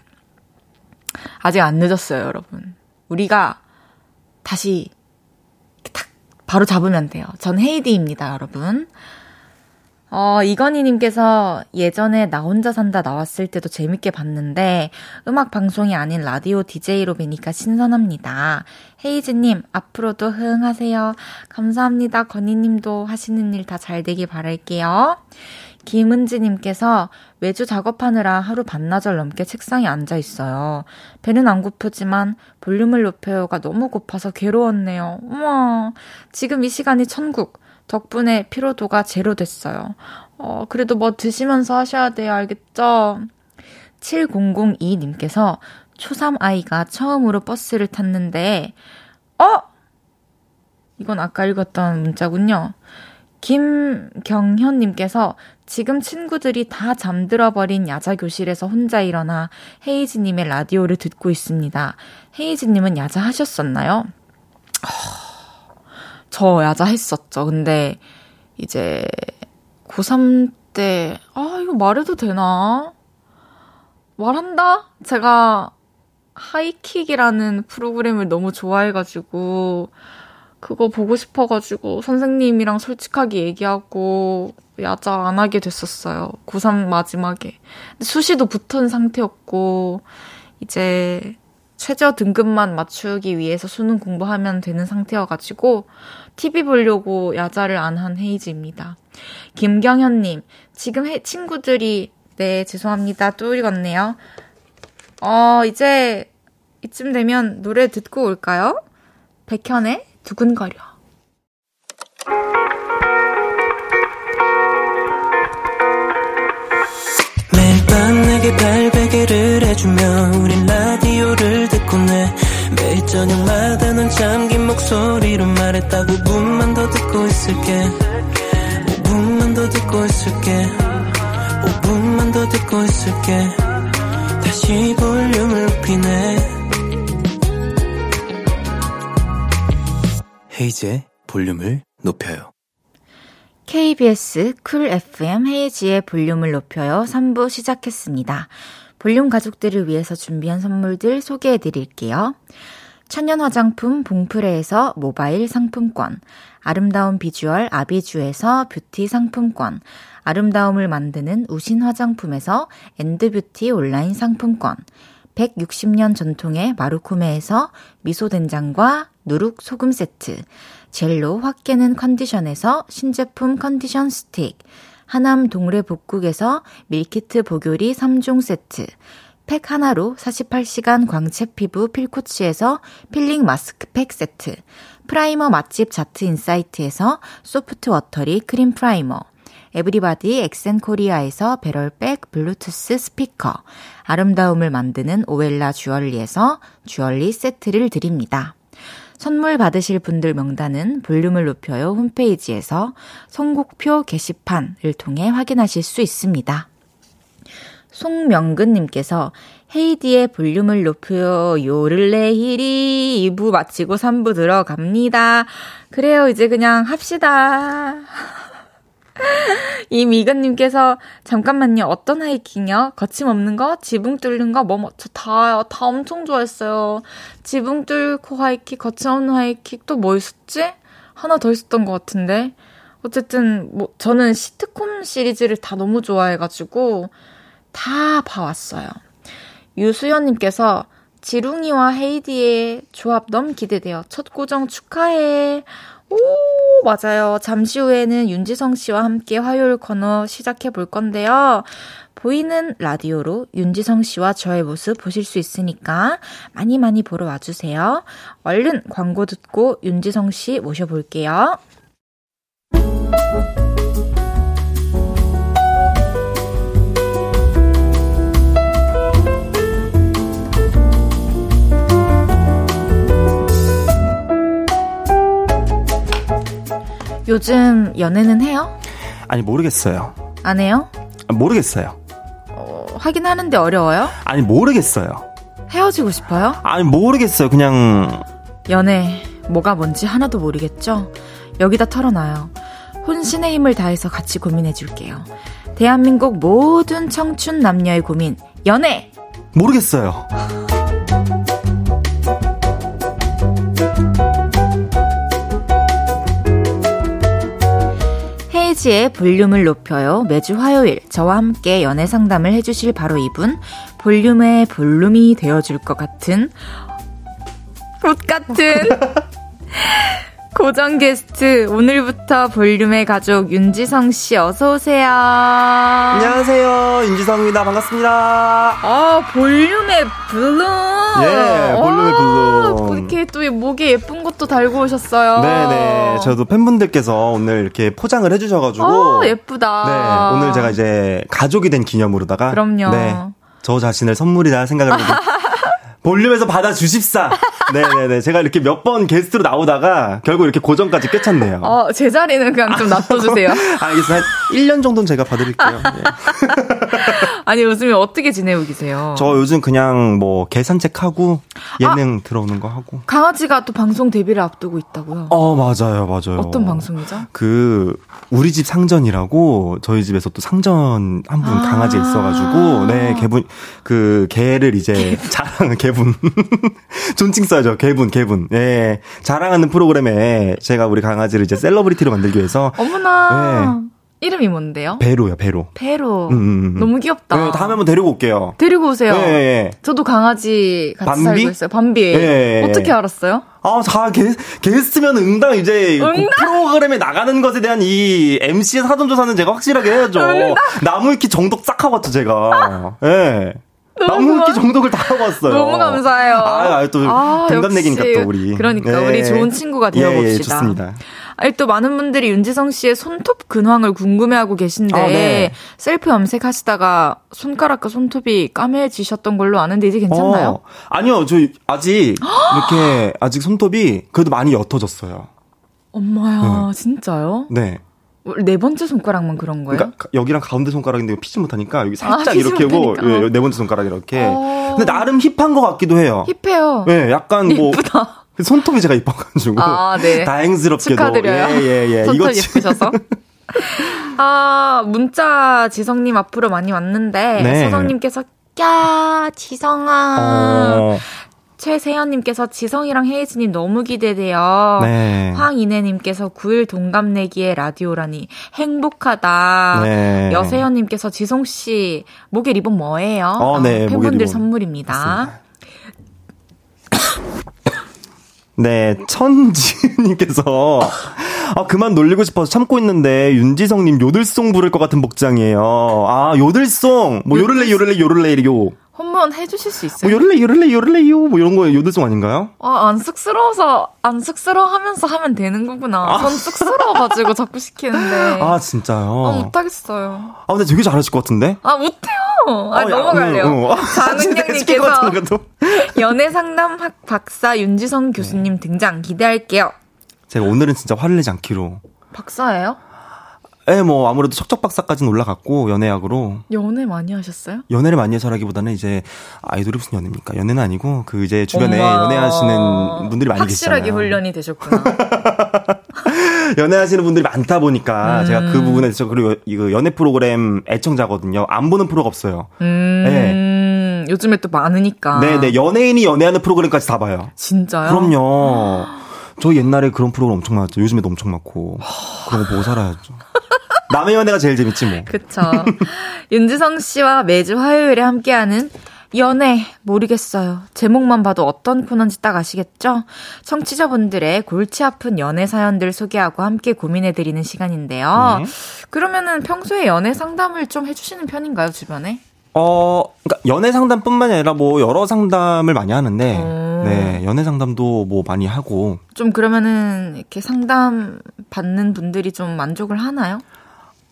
아직 안 늦었어요, 여러분. 우리가 다시 탁 바로 잡으면 돼요. 전 헤이디입니다, 여러분. 이건희님께서 예전에 나 혼자 산다 나왔을 때도 재밌게 봤는데 음악 방송이 아닌 라디오 DJ로 뵈니까 신선합니다. 헤이즈님 앞으로도 흥하세요. 감사합니다. 건희님도 하시는 일 다 잘 되길 바랄게요. 김은지님께서 외주 작업하느라 하루 반나절 넘게 책상에 앉아 있어요. 배는 안 고프지만 볼륨을 높여요가 너무 고파서 괴로웠네요. 우와, 지금 이 시간이 천국. 덕분에 피로도가 제로 됐어요. 그래도 뭐 드시면서 하셔야 돼요. 알겠죠? 7002님께서 초3 아이가 처음으로 버스를 탔는데 이건 아까 읽었던 문자군요. 김경현님께서 지금 친구들이 다 잠들어버린 야자교실에서 혼자 일어나 헤이지님의 라디오를 듣고 있습니다. 헤이지님은 야자 하셨었나요? 저 야자 했었죠. 근데 이제 고3 때 이거 말해도 되나? 말한다? 제가 하이킥이라는 프로그램을 너무 좋아해가지고 그거 보고 싶어가지고 선생님이랑 솔직하게 얘기하고 야자 안 하게 됐었어요. 고3 마지막에. 근데 수시도 붙은 상태였고 이제 최저 등급만 맞추기 위해서 수능 공부하면 되는 상태여가지고 TV 보려고 야자를 안 한 헤이지입니다. 김경현님, 지금 친구들이 네, 죄송합니다. 또 읽었네요. 이제 이쯤 되면 노래 듣고 올까요? 백현의 두근거려. 매일 밤 내게 발베개를 해주며 우린 라디오를 듣곤 해. 매일 저녁마다 넌 잠긴 목소리로 말했다. 5분만 더 듣고 있을게. 5분만 더 듣고 있을게. 5분만 더 듣고 있을게. 다시 볼륨을 높이네. 헤이지의 볼륨을 높여요. KBS 쿨 FM 헤이지의 볼륨을 높여요. 3부 시작했습니다. 볼륨 가족들을 위해서 준비한 선물들 소개해드릴게요. 천연 화장품 봉프레에서 모바일 상품권, 아름다운 비주얼 아비주에서 뷰티 상품권, 아름다움을 만드는 우신 화장품에서 엔드뷰티 온라인 상품권, 160년 전통의 마루코메에서 미소된장과 누룩소금 세트, 젤로 확 깨는 컨디션에서 신제품 컨디션 스틱, 하남 동래 복국에서 밀키트 보교리 3종 세트, 팩 하나로 48시간 광채 피부 필코치에서 필링 마스크팩 세트, 프라이머 맛집 자트 인사이트에서 소프트 워터리 크림 프라이머, 에브리바디 엑센코리아에서 배럴백 블루투스 스피커, 아름다움을 만드는 오엘라 주얼리에서 주얼리 세트를 드립니다. 선물 받으실 분들 명단은 볼륨을 높여요 홈페이지에서 선곡표 게시판을 통해 확인하실 수 있습니다. 송명근님께서 헤이디의 볼륨을 높여 요를 내히리 2부 마치고 3부 들어갑니다. 그래요, 이제 그냥 합시다. 이 미근님께서 잠깐만요, 어떤 하이킹이요? 거침없는 거? 지붕 뚫는 거? 저 다 엄청 좋아했어요. 지붕 뚫고 하이킥, 거침없는 하이킥, 또 뭐 있었지? 하나 더 있었던 것 같은데. 어쨌든 뭐 저는 시트콤 시리즈를 다 너무 좋아해가지고 다 봐왔어요. 유수연님께서 지룽이와 헤이디의 조합 너무 기대돼요. 첫 고정 축하해. 오, 맞아요. 잠시 후에는 윤지성 씨와 함께 화요일 코너 시작해 볼 건데요. 보이는 라디오로 윤지성 씨와 저의 모습 보실 수 있으니까 많이 많이 보러 와주세요. 얼른 광고 듣고 윤지성 씨 모셔볼게요. 요즘 연애는 해요? 아니, 모르겠어요. 안 해요? 모르겠어요. 하긴 하는데 어려워요? 아니, 모르겠어요. 헤어지고 싶어요? 아니, 모르겠어요. 그냥 연애 뭐가 뭔지 하나도 모르겠죠? 여기다 털어놔요. 혼신의 힘을 다해서 같이 고민해줄게요. 대한민국 모든 청춘 남녀의 고민, 연애! 모르겠어요. 헤이지의 볼륨을 높여요. 매주 화요일 저와 함께 연애 상담을 해주실 바로 이분, 볼륨의 볼륨이 되어줄 것 같은 고정 게스트 오늘부터 볼륨의 가족 윤지성 씨 어서 오세요. 안녕하세요, 윤지성입니다. 반갑습니다. 아 볼륨의 블룸. 예, 볼륨의 블룸. 이렇게 또 목에 예쁜 것도 달고 오셨어요. 네네, 저도 팬분들께서 오늘 이렇게 포장을 해주셔가지고. 아 예쁘다. 네, 오늘 제가 이제 가족이 된 기념으로다가. 그럼요. 네, 저 자신을 선물이라 생각을 하고. 볼륨에서 받아 주십사. 네네네. 제가 이렇게 몇 번 게스트로 나오다가 결국 이렇게 고정까지 깨쳤네요. 어, 제 자리는 그냥 좀 놔둬주세요. 알겠습니다. 한 1년 정도는 제가 받을게요. 네. 아니, 요즘에 어떻게 지내고 계세요? 저 요즘 그냥 뭐 계산책하고 예능 들어오는 거 하고. 강아지가 또 방송 데뷔를 앞두고 있다고요? 어, 맞아요. 맞아요. 어떤 방송이죠? 그 우리 집 상전이라고 저희 집에서 또 상전 한 분 강아지 있어가지고 네, 개분 그 개를 이제 자랑 개분 존칭 써야죠. 개분 예, 자랑하는 프로그램에 제가 우리 강아지를 이제 셀러브리티로 만들기 위해서. 어머나. 예. 이름이 뭔데요? 배로요, 배로. 너무 귀엽다. 네, 다음에 한번 데리고 올게요. 데리고 오세요. 네, 네. 저도 강아지 같이 밤비? 살고 있어요. 밤비. 네, 어떻게 알았어요? 아, 다 게스트면 응당 이제 프로그램에 나가는 것에 대한 이 MC의 사전조사는 제가 확실하게 해야죠. 나무위키 정독 싹 하고 왔죠, 제가. 예. 네. 나무위키 정독을 다 하고 왔어요. 너무 감사해요. 또 동갑내기니까 또 우리. 그러니까 네. 우리 좋은 친구가 되어봅시다. 예, 좋습니다. 아니, 또 많은 분들이 윤지성 씨의 손톱 근황을 궁금해하고 계신데 네. 셀프 염색하시다가 손가락과 손톱이 까매지셨던 걸로 아는데 이제 괜찮나요? 아니요, 저 아직 이렇게 아직 손톱이 그래도 많이 옅어졌어요. 엄마야, 네. 진짜요? 네. 네 번째 손가락만 그런 거예요? 그러니까 여기랑 가운데 손가락인데 피지 못하니까 여기 살짝 이렇게 하고 네 번째 손가락 이렇게. 근데 나름 힙한 것 같기도 해요. 힙해요. 네, 약간 뭐. 예쁘다. 손톱이 제가 이뻐가지고 네. 다행스럽게도 축하드려요. 예. 손톱 예쁘셔서. 아 문자 지성님 앞으로 많이 왔는데 네. 서성님께서 야 지성아 최세현님께서 지성이랑 헤이즈님 너무 기대돼요. 네. 황인혜님께서 9일 동갑내기의 라디오라니 행복하다. 네. 여세현님께서 지성씨 목에 리본 뭐예요? 네, 팬분들 선물입니다. 맞습니다. 네, 천지은님께서 그만 놀리고 싶어서 참고 있는데 윤지성님 요들송 부를 것 같은 복장이에요. 아 요들송 뭐 요를레요 한번 해주실 수 있어요? 뭐 요를레요 뭐 이런 거 요들송 아닌가요? 안 쑥스러워서 안 쑥스러워하면서 하면 되는 거구나. 전 쑥스러워가지고 자꾸 시키는데. 아 진짜요? 못하겠어요. 근데 되게 잘하실 것 같은데? 못해요. 넘어갈래요. 장은영님께서 연애상담학 박사 윤지성 교수님 네. 등장 기대할게요. 제가 오늘은 진짜 화를 내지 않기로. 박사예요? 네, 뭐 아무래도 척척 박사까지는 올라갔고 연애학으로. 연애 많이 하셨어요? 연애를 많이 해서라기보다는 이제 아이돌이 무슨 연애입니까? 연애는 아니고 그 이제 주변에 엄마. 연애하시는 분들이 많이 계시잖아요. 확실하게 훈련이 되셨구나. 연애하시는 분들이 많다 보니까 제가 그 부분에 대해서 그리고 이거 연애 프로그램 애청자거든요. 안 보는 프로가 없어요. 네. 요즘에 또 많으니까. 네네 연예인이 연애하는 프로그램까지 다 봐요. 진짜요? 그럼요. 저 옛날에 그런 프로그램 엄청 많았죠. 요즘에도 엄청 많고 그런 거 보고 살아야죠. 남의 연애가 제일 재밌지 뭐. 그쵸. 윤지성 씨와 매주 화요일에 함께하는 연애 모르겠어요. 제목만 봐도 어떤 코너인지 딱 아시겠죠? 청취자분들의 골치 아픈 연애 사연들 소개하고 함께 고민해드리는 시간인데요. 네. 그러면은 평소에 연애 상담을 좀 해주시는 편인가요, 주변에? 그러니까 연애 상담뿐만 아니라 뭐 여러 상담을 많이 하는데, 네 연애 상담도 뭐 많이 하고. 좀 그러면은 이렇게 상담 받는 분들이 좀 만족을 하나요?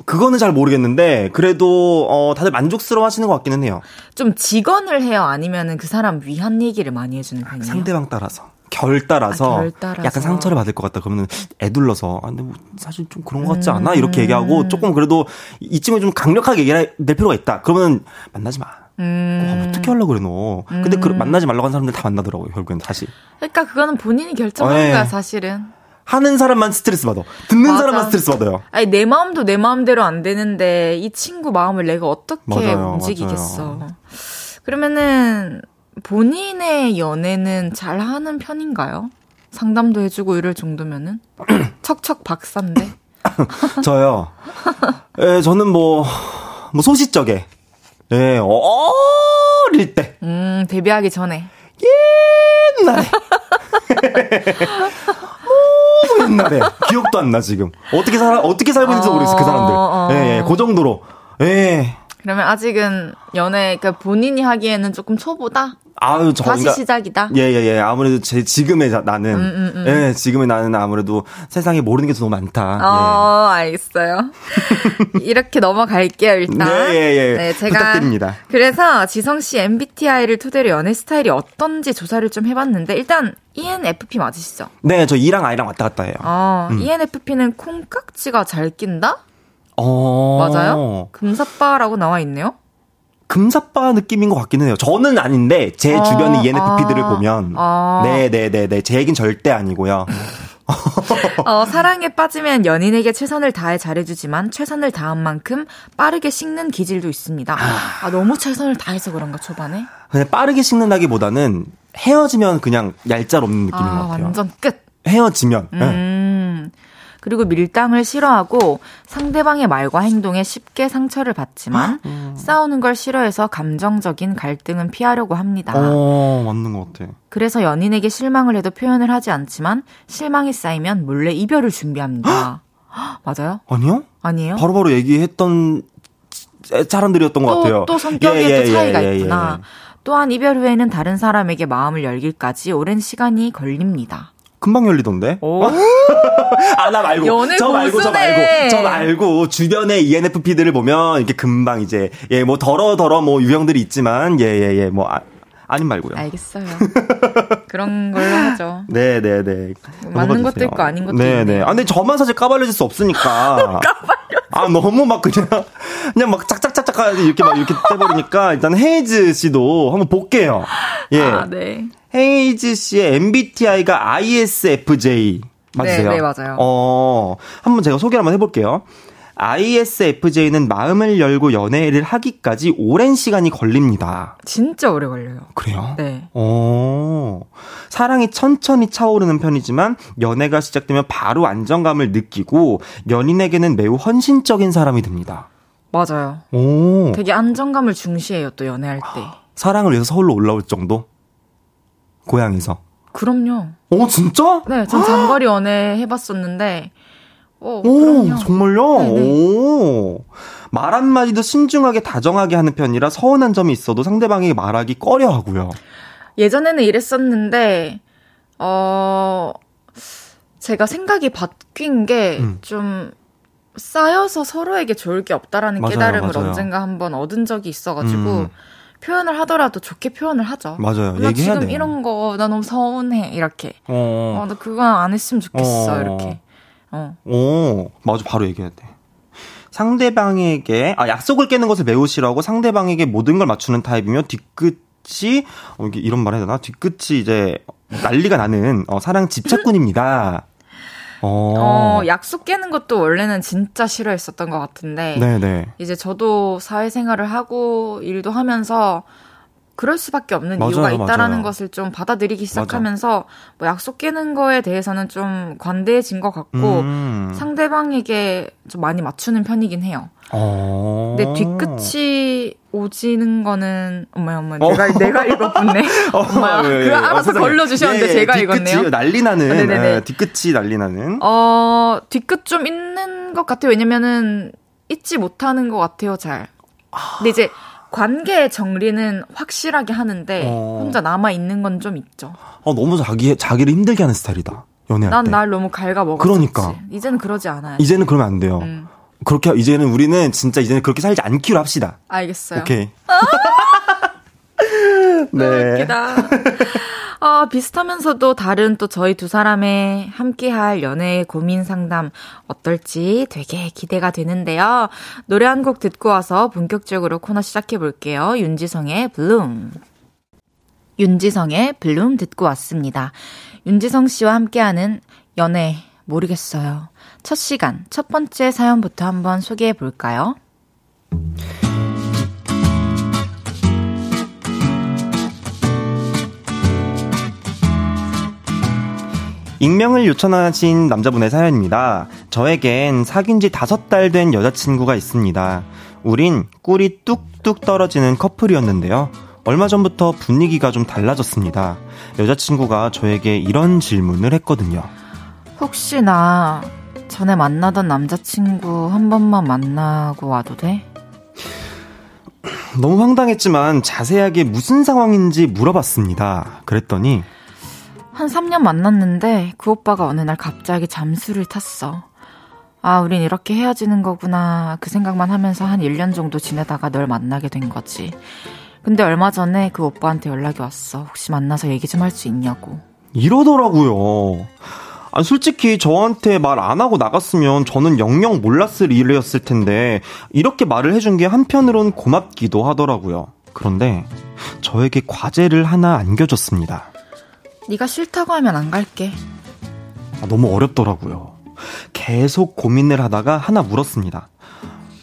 그거는 잘 모르겠는데 그래도 다들 만족스러워하시는 것 같기는 해요. 좀 직언을 해요? 아니면은 그 사람 위한 얘기를 많이 해주는 편이에요? 상대방 따라서. 결 따라서 약간 상처를 받을 것 같다 그러면 애둘러서 근데 뭐 사실 좀 그런 것 같지 않아? 이렇게 얘기하고 조금 그래도 이쯤에 좀 강력하게 얘기를 낼 필요가 있다. 그러면 만나지 마. 어떻게 하려고 그래 너. 근데 만나지 말라고 한 사람들 다 만나더라고요. 결국엔 다시. 그러니까 그거는 본인이 결정하는 거야 사실은. 하는 사람만 스트레스 받아. 듣는 맞아. 사람만 스트레스 받아요. 아니 내 마음도 내 마음대로 안 되는데 이 친구 마음을 내가 어떻게 움직이겠어. 맞아요. 그러면은 본인의 연애는 잘하는 편인가요? 상담도 해주고 이럴 정도면은? 척척 박사인데. 저요. 예, 저는 뭐 소시적에 예, 어릴 때. 데뷔하기 전에. 옛날에. 어떤 날에 기억도 안 나 지금. 어떻게 살고 있는지 모르겠어 그 사람들. 예, 예, 그 정도로. 예. 그러면 아직은 연애 그러니까 본인이 하기에는 조금 초보다. 아유, 다시 시작이다. 예예예. 예, 예. 아무래도 제 지금의 나는 예, 지금의 나는 아무래도 세상에 모르는 게 너무 많다. 어, 예. 알겠어요. 이렇게 넘어갈게요 일단. 예예예. 네, 예. 네, 제가 부탁드립니다. 그래서 지성 씨 MBTI를 토대로 연애 스타일이 어떤지 조사를 좀 해봤는데 일단 ENFP 맞으시죠? 네, 저 E랑 I랑 왔다 갔다 해요. ENFP는 콩깍지가 잘 낀다? 맞아요? 금사빠라고 나와 있네요. 금사빠 느낌인 것 같기는 해요. 저는 아닌데 제 주변의 ENFP들을 보면 네네네네 제 얘긴 절대 아니고요. 사랑에 빠지면 연인에게 최선을 다해 잘해주지만 최선을 다한 만큼 빠르게 식는 기질도 있습니다. 아, 너무 최선을 다해서 그런가 초반에? 그냥 빠르게 식는다기보다는 헤어지면 그냥 얄짤 없는 느낌인 것 같아요. 완전 끝. 헤어지면. 네. 그리고 밀당을 싫어하고 상대방의 말과 행동에 쉽게 상처를 받지만 싸우는 걸 싫어해서 감정적인 갈등은 피하려고 합니다. 맞는 것 같아. 그래서 연인에게 실망을 해도 표현을 하지 않지만 실망이 쌓이면 몰래 이별을 준비합니다. 맞아요? 아니요? 아니에요? 바로바로 얘기했던 사람들이었던 것 같아요. 또 성격에 또 차이가 있구나. 또한 이별 후에는 다른 사람에게 마음을 열기까지 오랜 시간이 걸립니다. 금방 열리던데? 아, 나 말고. 저 말고. 주변의 ENFP들을 보면, 이렇게 금방 이제, 예, 뭐, 더러, 뭐, 유형들이 있지만, 예, 뭐, 아님 말고요. 알겠어요. 그런 걸로 하죠. 네네네. 맞는 것도 있고, 아닌 것도 있고. 네네. 아, 근데 저만 사실 까발려질 수 없으니까. 아, 너무 막 그냥 막 짝짝짝짝 이렇게 떼버리니까, 일단 헤이즈 씨도 한번 볼게요. 예. 아, 네. 헤이지 씨의 MBTI가 ISFJ 맞으세요? 네, 맞아요. 한번 제가 소개를 한번 해볼게요. ISFJ는 마음을 열고 연애를 하기까지 오랜 시간이 걸립니다. 진짜 오래 걸려요. 그래요? 네. 사랑이 천천히 차오르는 편이지만 연애가 시작되면 바로 안정감을 느끼고 연인에게는 매우 헌신적인 사람이 됩니다. 맞아요. 되게 안정감을 중시해요, 또 연애할 때. 사랑을 위해서 서울로 올라올 정도? 고향에서. 그럼요. 진짜? 네, 전 장거리 연애 해봤었는데. 그럼요. 정말요? 네네. 말 한마디도 신중하게 다정하게 하는 편이라 서운한 점이 있어도 상대방에게 말하기 꺼려하고요. 예전에는 이랬었는데 제가 생각이 바뀐 게 좀 쌓여서 서로에게 좋을 게 없다라는 깨달음을 언젠가 한번 얻은 적이 있어가지고. 표현을 하더라도 좋게 표현을 하죠. 맞아요. 나 얘기해야 지금 돼요. 이런 거 나 너무 서운해 이렇게. 나 그거 안 했으면 좋겠어 이렇게. 맞아, 바로 얘기해야 돼. 상대방에게 약속을 깨는 것을 매우 싫어하고 상대방에게 모든 걸 맞추는 타입이며 뒤끝이 이런 말 해야 되나? 뒤끝이 이제 난리가 나는 사랑 집착꾼입니다. 약속 깨는 것도 원래는 진짜 싫어했었던 것 같은데 네네. 이제 저도 사회생활을 하고 일도 하면서 그럴 수밖에 없는 이유가 있다라는 것을 좀 받아들이기 시작하면서 뭐 약속 깨는 거에 대해서는 좀 관대해진 것 같고 상대방에게 좀 많이 맞추는 편이긴 해요. 근데 뒤끝이 오지는 거는 엄마야 내가 읽었네. 엄마야 그 알아서 걸러주셨는데 제가 읽었네요. 뒤끝이 난리나는. 뒤끝이 난리나는. 뒤끝 좀 있는 것 같아요. 왜냐면은 잊지 못하는 것 같아요 잘. 근데 이제 관계의 정리는 확실하게 하는데 혼자 남아 있는 건 좀 있죠. 너무 자기를 힘들게 하는 스타일이다 연애할 때. 난 날 너무 갉아먹었지. 그러니까 이제는 그러지 않아요. 이제는 그러면 안 돼요. 그렇게 이제는 우리는 진짜 이제는 그렇게 살지 않기로 합시다. 알겠어요. 오케이. 네. 웃기다. 비슷하면서도 다른 또 저희 두 사람의 함께할 연애 고민 상담 어떨지 되게 기대가 되는데요. 노래 한 곡 듣고 와서 본격적으로 코너 시작해볼게요. 윤지성의 블룸. 윤지성의 블룸 듣고 왔습니다. 윤지성 씨와 함께하는 연애 모르겠어요. 첫 시간, 첫 번째 사연부터 한번 소개해 볼까요? 익명을 요청하신 남자분의 사연입니다. 저에겐 사귄 지 5달 된 여자친구가 있습니다. 우린 꿀이 뚝뚝 떨어지는 커플이었는데요. 얼마 전부터 분위기가 좀 달라졌습니다. 여자친구가 저에게 이런 질문을 했거든요. 혹시나 전에 만나던 남자친구 한 번만 만나고 와도 돼? 너무 황당했지만 자세하게 무슨 상황인지 물어봤습니다. 그랬더니 한 3년 만났는데 그 오빠가 어느 날 갑자기 잠수를 탔어. 아, 우린 이렇게 헤어지는 거구나. 그 생각만 하면서 한 1년 정도 지내다가 널 만나게 된 거지. 근데 얼마 전에 그 오빠한테 연락이 왔어. 혹시 만나서 얘기 좀 할 수 있냐고. 이러더라고요. 아니, 솔직히 저한테 말 안 하고 나갔으면 저는 영영 몰랐을 일이었을 텐데 이렇게 말을 해준 게 한편으론 고맙기도 하더라고요. 그런데 저에게 과제를 하나 안겨줬습니다. 네가 싫다고 하면 안 갈게. 아, 너무 어렵더라고요. 계속 고민을 하다가 하나 물었습니다.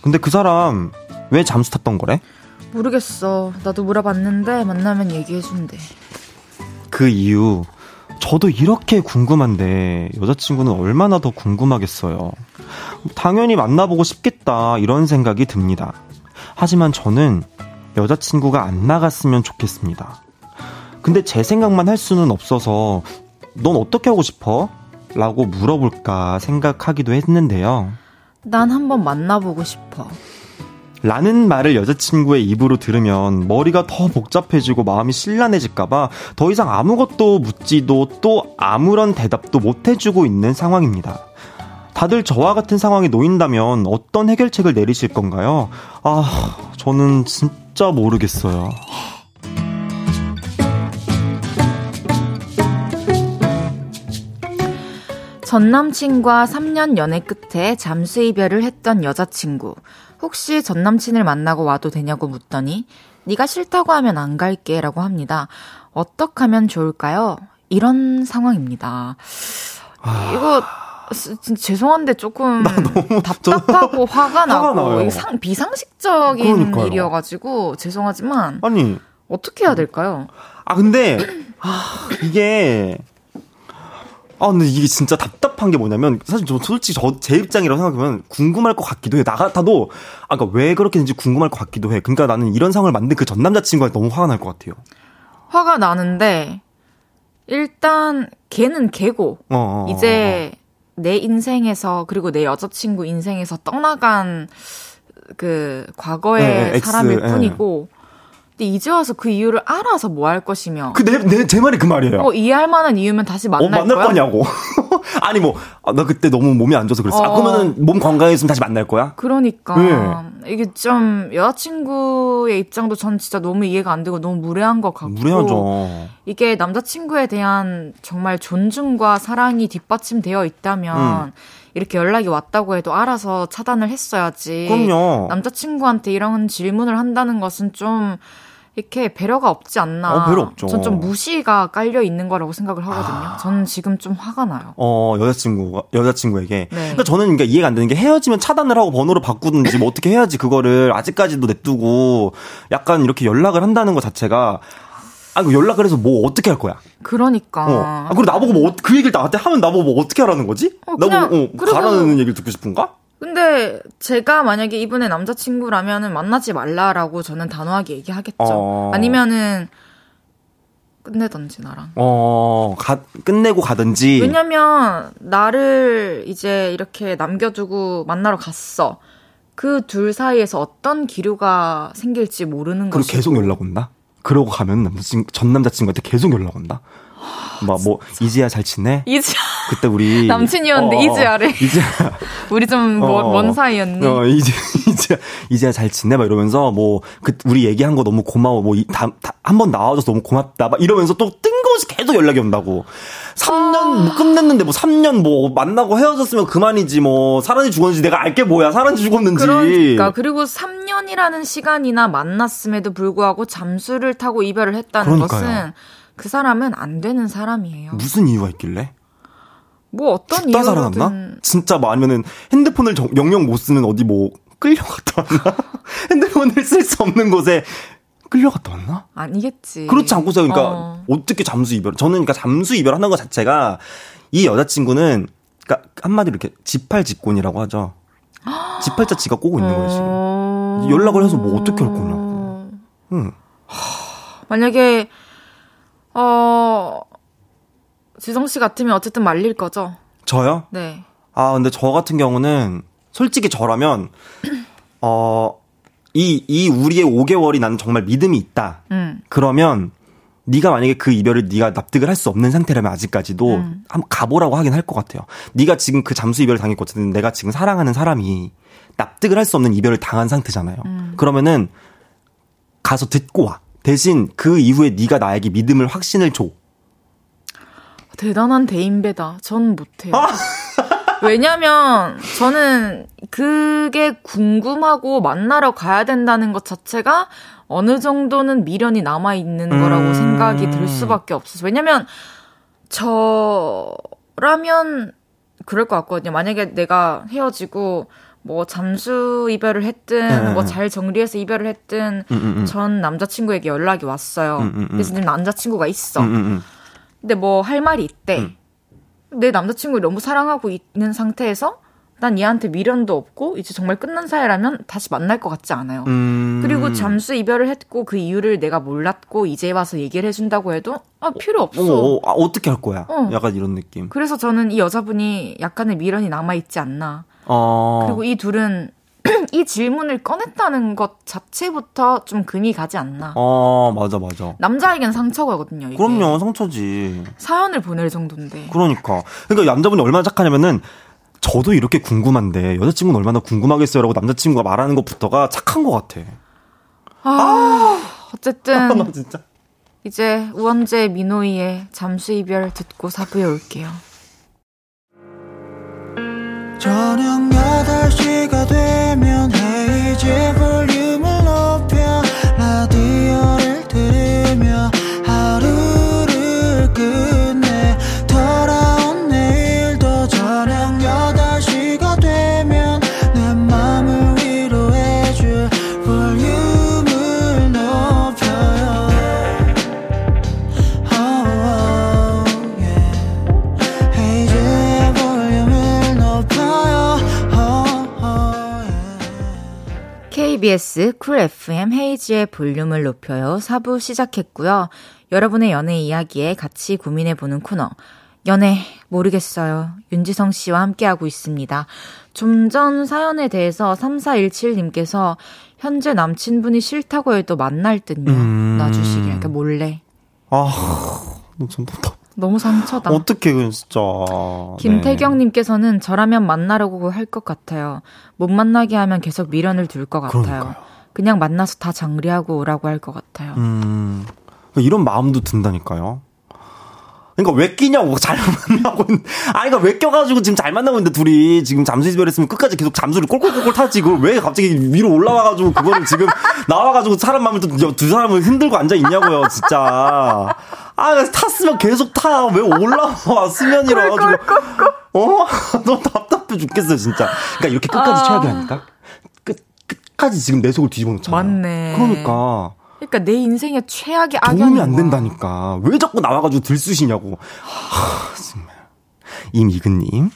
근데 그 사람 왜 잠수 탔던 거래? 모르겠어. 나도 물어봤는데 만나면 얘기해준대. 그 이유 저도 이렇게 궁금한데 여자친구는 얼마나 더 궁금하겠어요. 당연히 만나보고 싶겠다 이런 생각이 듭니다. 하지만 저는 여자친구가 안 나갔으면 좋겠습니다. 근데 제 생각만 할 수는 없어서 넌 어떻게 하고 싶어? 라고 물어볼까 생각하기도 했는데요. 난 한번 만나보고 싶어 라는 말을 여자친구의 입으로 들으면 머리가 더 복잡해지고 마음이 신란해질까봐 더 이상 아무것도 묻지도 또 아무런 대답도 못해주고 있는 상황입니다. 다들 저와 같은 상황에 놓인다면 어떤 해결책을 내리실 건가요? 아, 저는 진짜 모르겠어요. 전 남친과 3년 연애 끝에 잠수 이별을 했던 여자친구. 혹시 전 남친을 만나고 와도 되냐고 묻더니 네가 싫다고 하면 안 갈게 라고 합니다. 어떻게 하면 좋을까요? 이런 상황입니다. 아... 이거 죄송한데 조금 답답하고 화가 나고 비상식적인 그러니까요. 일이어가지고 죄송하지만 아니 어떻게 해야 될까요? 아 근데 근데 이게 진짜 답답한 게 뭐냐면, 사실 저 솔직히 제 입장이라고 생각하면 궁금할 것 같기도 해. 나 같아도, 그러니까 왜 그렇게 했는지 궁금할 것 같기도 해. 그러니까 나는 이런 상황을 만든 그 전 남자친구한테 너무 화가 날 것 같아요. 화가 나는데, 일단, 걔는 걔고, 이제 내 인생에서, 그리고 내 여자친구 인생에서 떠나간 그 과거의 사람일 뿐이고, 근데 이제 와서 그 이유를 알아서 뭐 할 것이며. 제 말이 그 말이에요. 이해할 만한 이유면 다시 만날 거냐고. 아니 나 그때 너무 몸이 안 좋아서 그랬어. 그러면은 몸 건강했으면 다시 만날 거야? 그러니까. 네. 이게 좀 여자친구의 입장도 전 진짜 너무 이해가 안 되고 너무 무례한 것 같고. 무례하죠. 이게 남자친구에 대한 정말 존중과 사랑이 뒷받침되어 있다면 이렇게 연락이 왔다고 해도 알아서 차단을 했어야지. 그럼요. 남자친구한테 이런 질문을 한다는 것은 좀 이렇게 배려가 없지 않나. 배려 없죠. 전 좀 무시가 깔려 있는 거라고 생각을 하거든요. 저는 지금 좀 화가 나요. 여자친구에게. 네. 그러니까 저는 그러니까 이해가 안 되는 게 헤어지면 차단을 하고 번호를 바꾸든지 뭐 어떻게 해야지 그거를 아직까지도 냅두고 약간 이렇게 연락을 한다는 것 자체가 연락을 해서 뭐 어떻게 할 거야? 그러니까. 그리고 나보고 그 얘기를 나한테 하면 나보고 뭐 어떻게 하라는 거지? 나보고 가라는 얘기를 듣고 싶은가? 근데 제가 만약에 이분의 남자친구라면은 만나지 말라라고 저는 단호하게 얘기하겠죠. 아니면은 끝내든지 나랑. 끝내고 가든지. 왜냐면 나를 이제 이렇게 남겨두고 만나러 갔어. 그 둘 사이에서 어떤 기류가 생길지 모르는 거죠. 그리고 계속 연락 온다? 그러고 가면 전 남자친구한테 계속 연락 온다? 이지야 잘 지내? 이지야. 그때 우리 남친이었는데 이지야래. 이지야. 우리 좀 먼 사이였니? 이지야 잘 지내? 막 이러면서 우리 얘기한 거 너무 고마워. 한 번 나와줘서 너무 고맙다. 막 이러면서 또 뜬금없이 계속 연락이 온다고. 3년 끝냈는데 3년 만나고 헤어졌으면 그만이지 사람이 죽었는지 내가 알게 뭐야. 사람이 죽었는지. 그러니까 그리고 3년이라는 시간이나 만났음에도 불구하고 잠수를 타고 이별을 했다는 것은 그 사람은 안 되는 사람이에요. 무슨 이유가 있길래? 어떤 이유든. 살아났나? 진짜 아니면은 핸드폰을 영영 못 쓰는 어디 끌려갔다 왔나? 핸드폰을 쓸 수 없는 곳에 끌려갔다 왔나? 아니겠지. 그렇지 않고서 그러니까 어떻게 잠수 이별? 저는 그러니까 잠수 이별하는 것 자체가 이 여자친구는 그러니까 한마디로 이렇게 지팔직곤이라고 하죠. 지팔자 지가 꼬고 있는 거예요 지금. 연락을 해서 어떻게 할 거냐고. 만약에 지성 씨 같으면 어쨌든 말릴 거죠? 저요? 네. 아, 근데 저 같은 경우는 솔직히 저라면 이 우리의 5개월이 나는 정말 믿음이 있다. 그러면 네가 만약에 그 이별을 네가 납득을 할 수 없는 상태라면 아직까지도 한번 가보라고 하긴 할 것 같아요. 네가 지금 그 잠수 이별을 당했고 어쨌든 내가 지금 사랑하는 사람이 납득을 할 수 없는 이별을 당한 상태잖아요. 그러면은 가서 듣고 와. 대신 그 이후에 네가 나에게 믿음을 확신을 줘. 대단한 대인배다. 전 못해요. 아! 왜냐면 저는 그게 궁금하고 만나러 가야 된다는 것 자체가 어느 정도는 미련이 남아있는 거라고 생각이 들 수밖에 없어서. 왜냐면 저라면 그럴 것 같거든요. 만약에 내가 헤어지고 뭐 잠수 이별을 했든 뭐 잘 정리해서 이별을 했든 전 남자친구에게 연락이 왔어요. 그래서 지금 남자친구가 있어. 근데 뭐 할 말이 있대. 내 남자친구를 너무 사랑하고 있는 상태에서 난 얘한테 미련도 없고 이제 정말 끝난 사이라면 다시 만날 것 같지 않아요. 그리고 잠수 이별을 했고 그 이유를 내가 몰랐고 이제 와서 얘기를 해준다고 해도 아 필요 없어. 아, 어떻게 할 거야? 약간 이런 느낌. 그래서 저는 이 여자분이 약간의 미련이 남아있지 않나. 그리고 이 둘은 이 질문을 꺼냈다는 것 자체부터 좀 금이 가지 않나. 아, 맞아, 맞아. 남자에겐 상처거든요, 이게. 그럼요, 상처지. 사연을 보낼 정도인데. 그러니까 남자분이 얼마나 착하냐면은, 저도 이렇게 궁금한데, 여자친구는 얼마나 궁금하겠어요? 라고 남자친구가 말하는 것부터가 착한 것 같아. 어쨌든. 나 진짜. 이제 우원재 민호이의 잠수 이별 듣고 사부에 올게요. 저녁 8시가 되면 헤이지 볼륨을 높여 라디오를 들으며 하루를 끝내 돌아온 내일도 저녁 8시가 되면 내 맘을 위로해줄 볼륨을 높여요. oh, yeah. 헤이지의 볼륨을 높여 KBS 쿨 FM 헤이지의 볼륨을 높여요. 4부 시작했고요. 여러분의 연애 이야기에 같이 고민해보는 코너 연애 모르겠어요. 윤지성 씨와 함께하고 있습니다. 좀 전 사연에 대해서 3417님께서 현재 남친분이 싫다고 해도 만날 듯요. 놔주시길. 그러니까 몰래. 너무 상처다. 어떡해, 그건 진짜. 김태경님께서는 저라면 만나려고 할 것 같아요. 못 만나게 하면 계속 미련을 둘 것 같아요. 그냥 만나서 다 정리하고 오라고 할 것 같아요. 이런 마음도 든다니까요. 그러니까 왜 끼냐고, 잘 만나고 있는데. 아니, 그러니까 왜 껴가지고 지금 잘 만나고 있는데, 둘이 지금 잠수 이별했으면 끝까지 계속 잠수를 꼴꼴꼴꼴 타지. 그걸 왜 갑자기 위로 올라와가지고, 그거를 지금 나와가지고 사람 마음을 또 두 사람을 흔들고 앉아있냐고요, 진짜. 아, 탔으면 계속 타. 왜 올라와, 수면이라가지고. 너무 답답해 죽겠어요, 진짜. 그러니까 이렇게 끝까지 쳐야 되니까? 끝까지 지금 내 속을 뒤집어 놓잖아. 맞네. 그러니까 내 인생의 최악의 악연이 도움이 안 된다니까. 왜 자꾸 나와가지고 들쑤시냐고. 정말. 임이근님,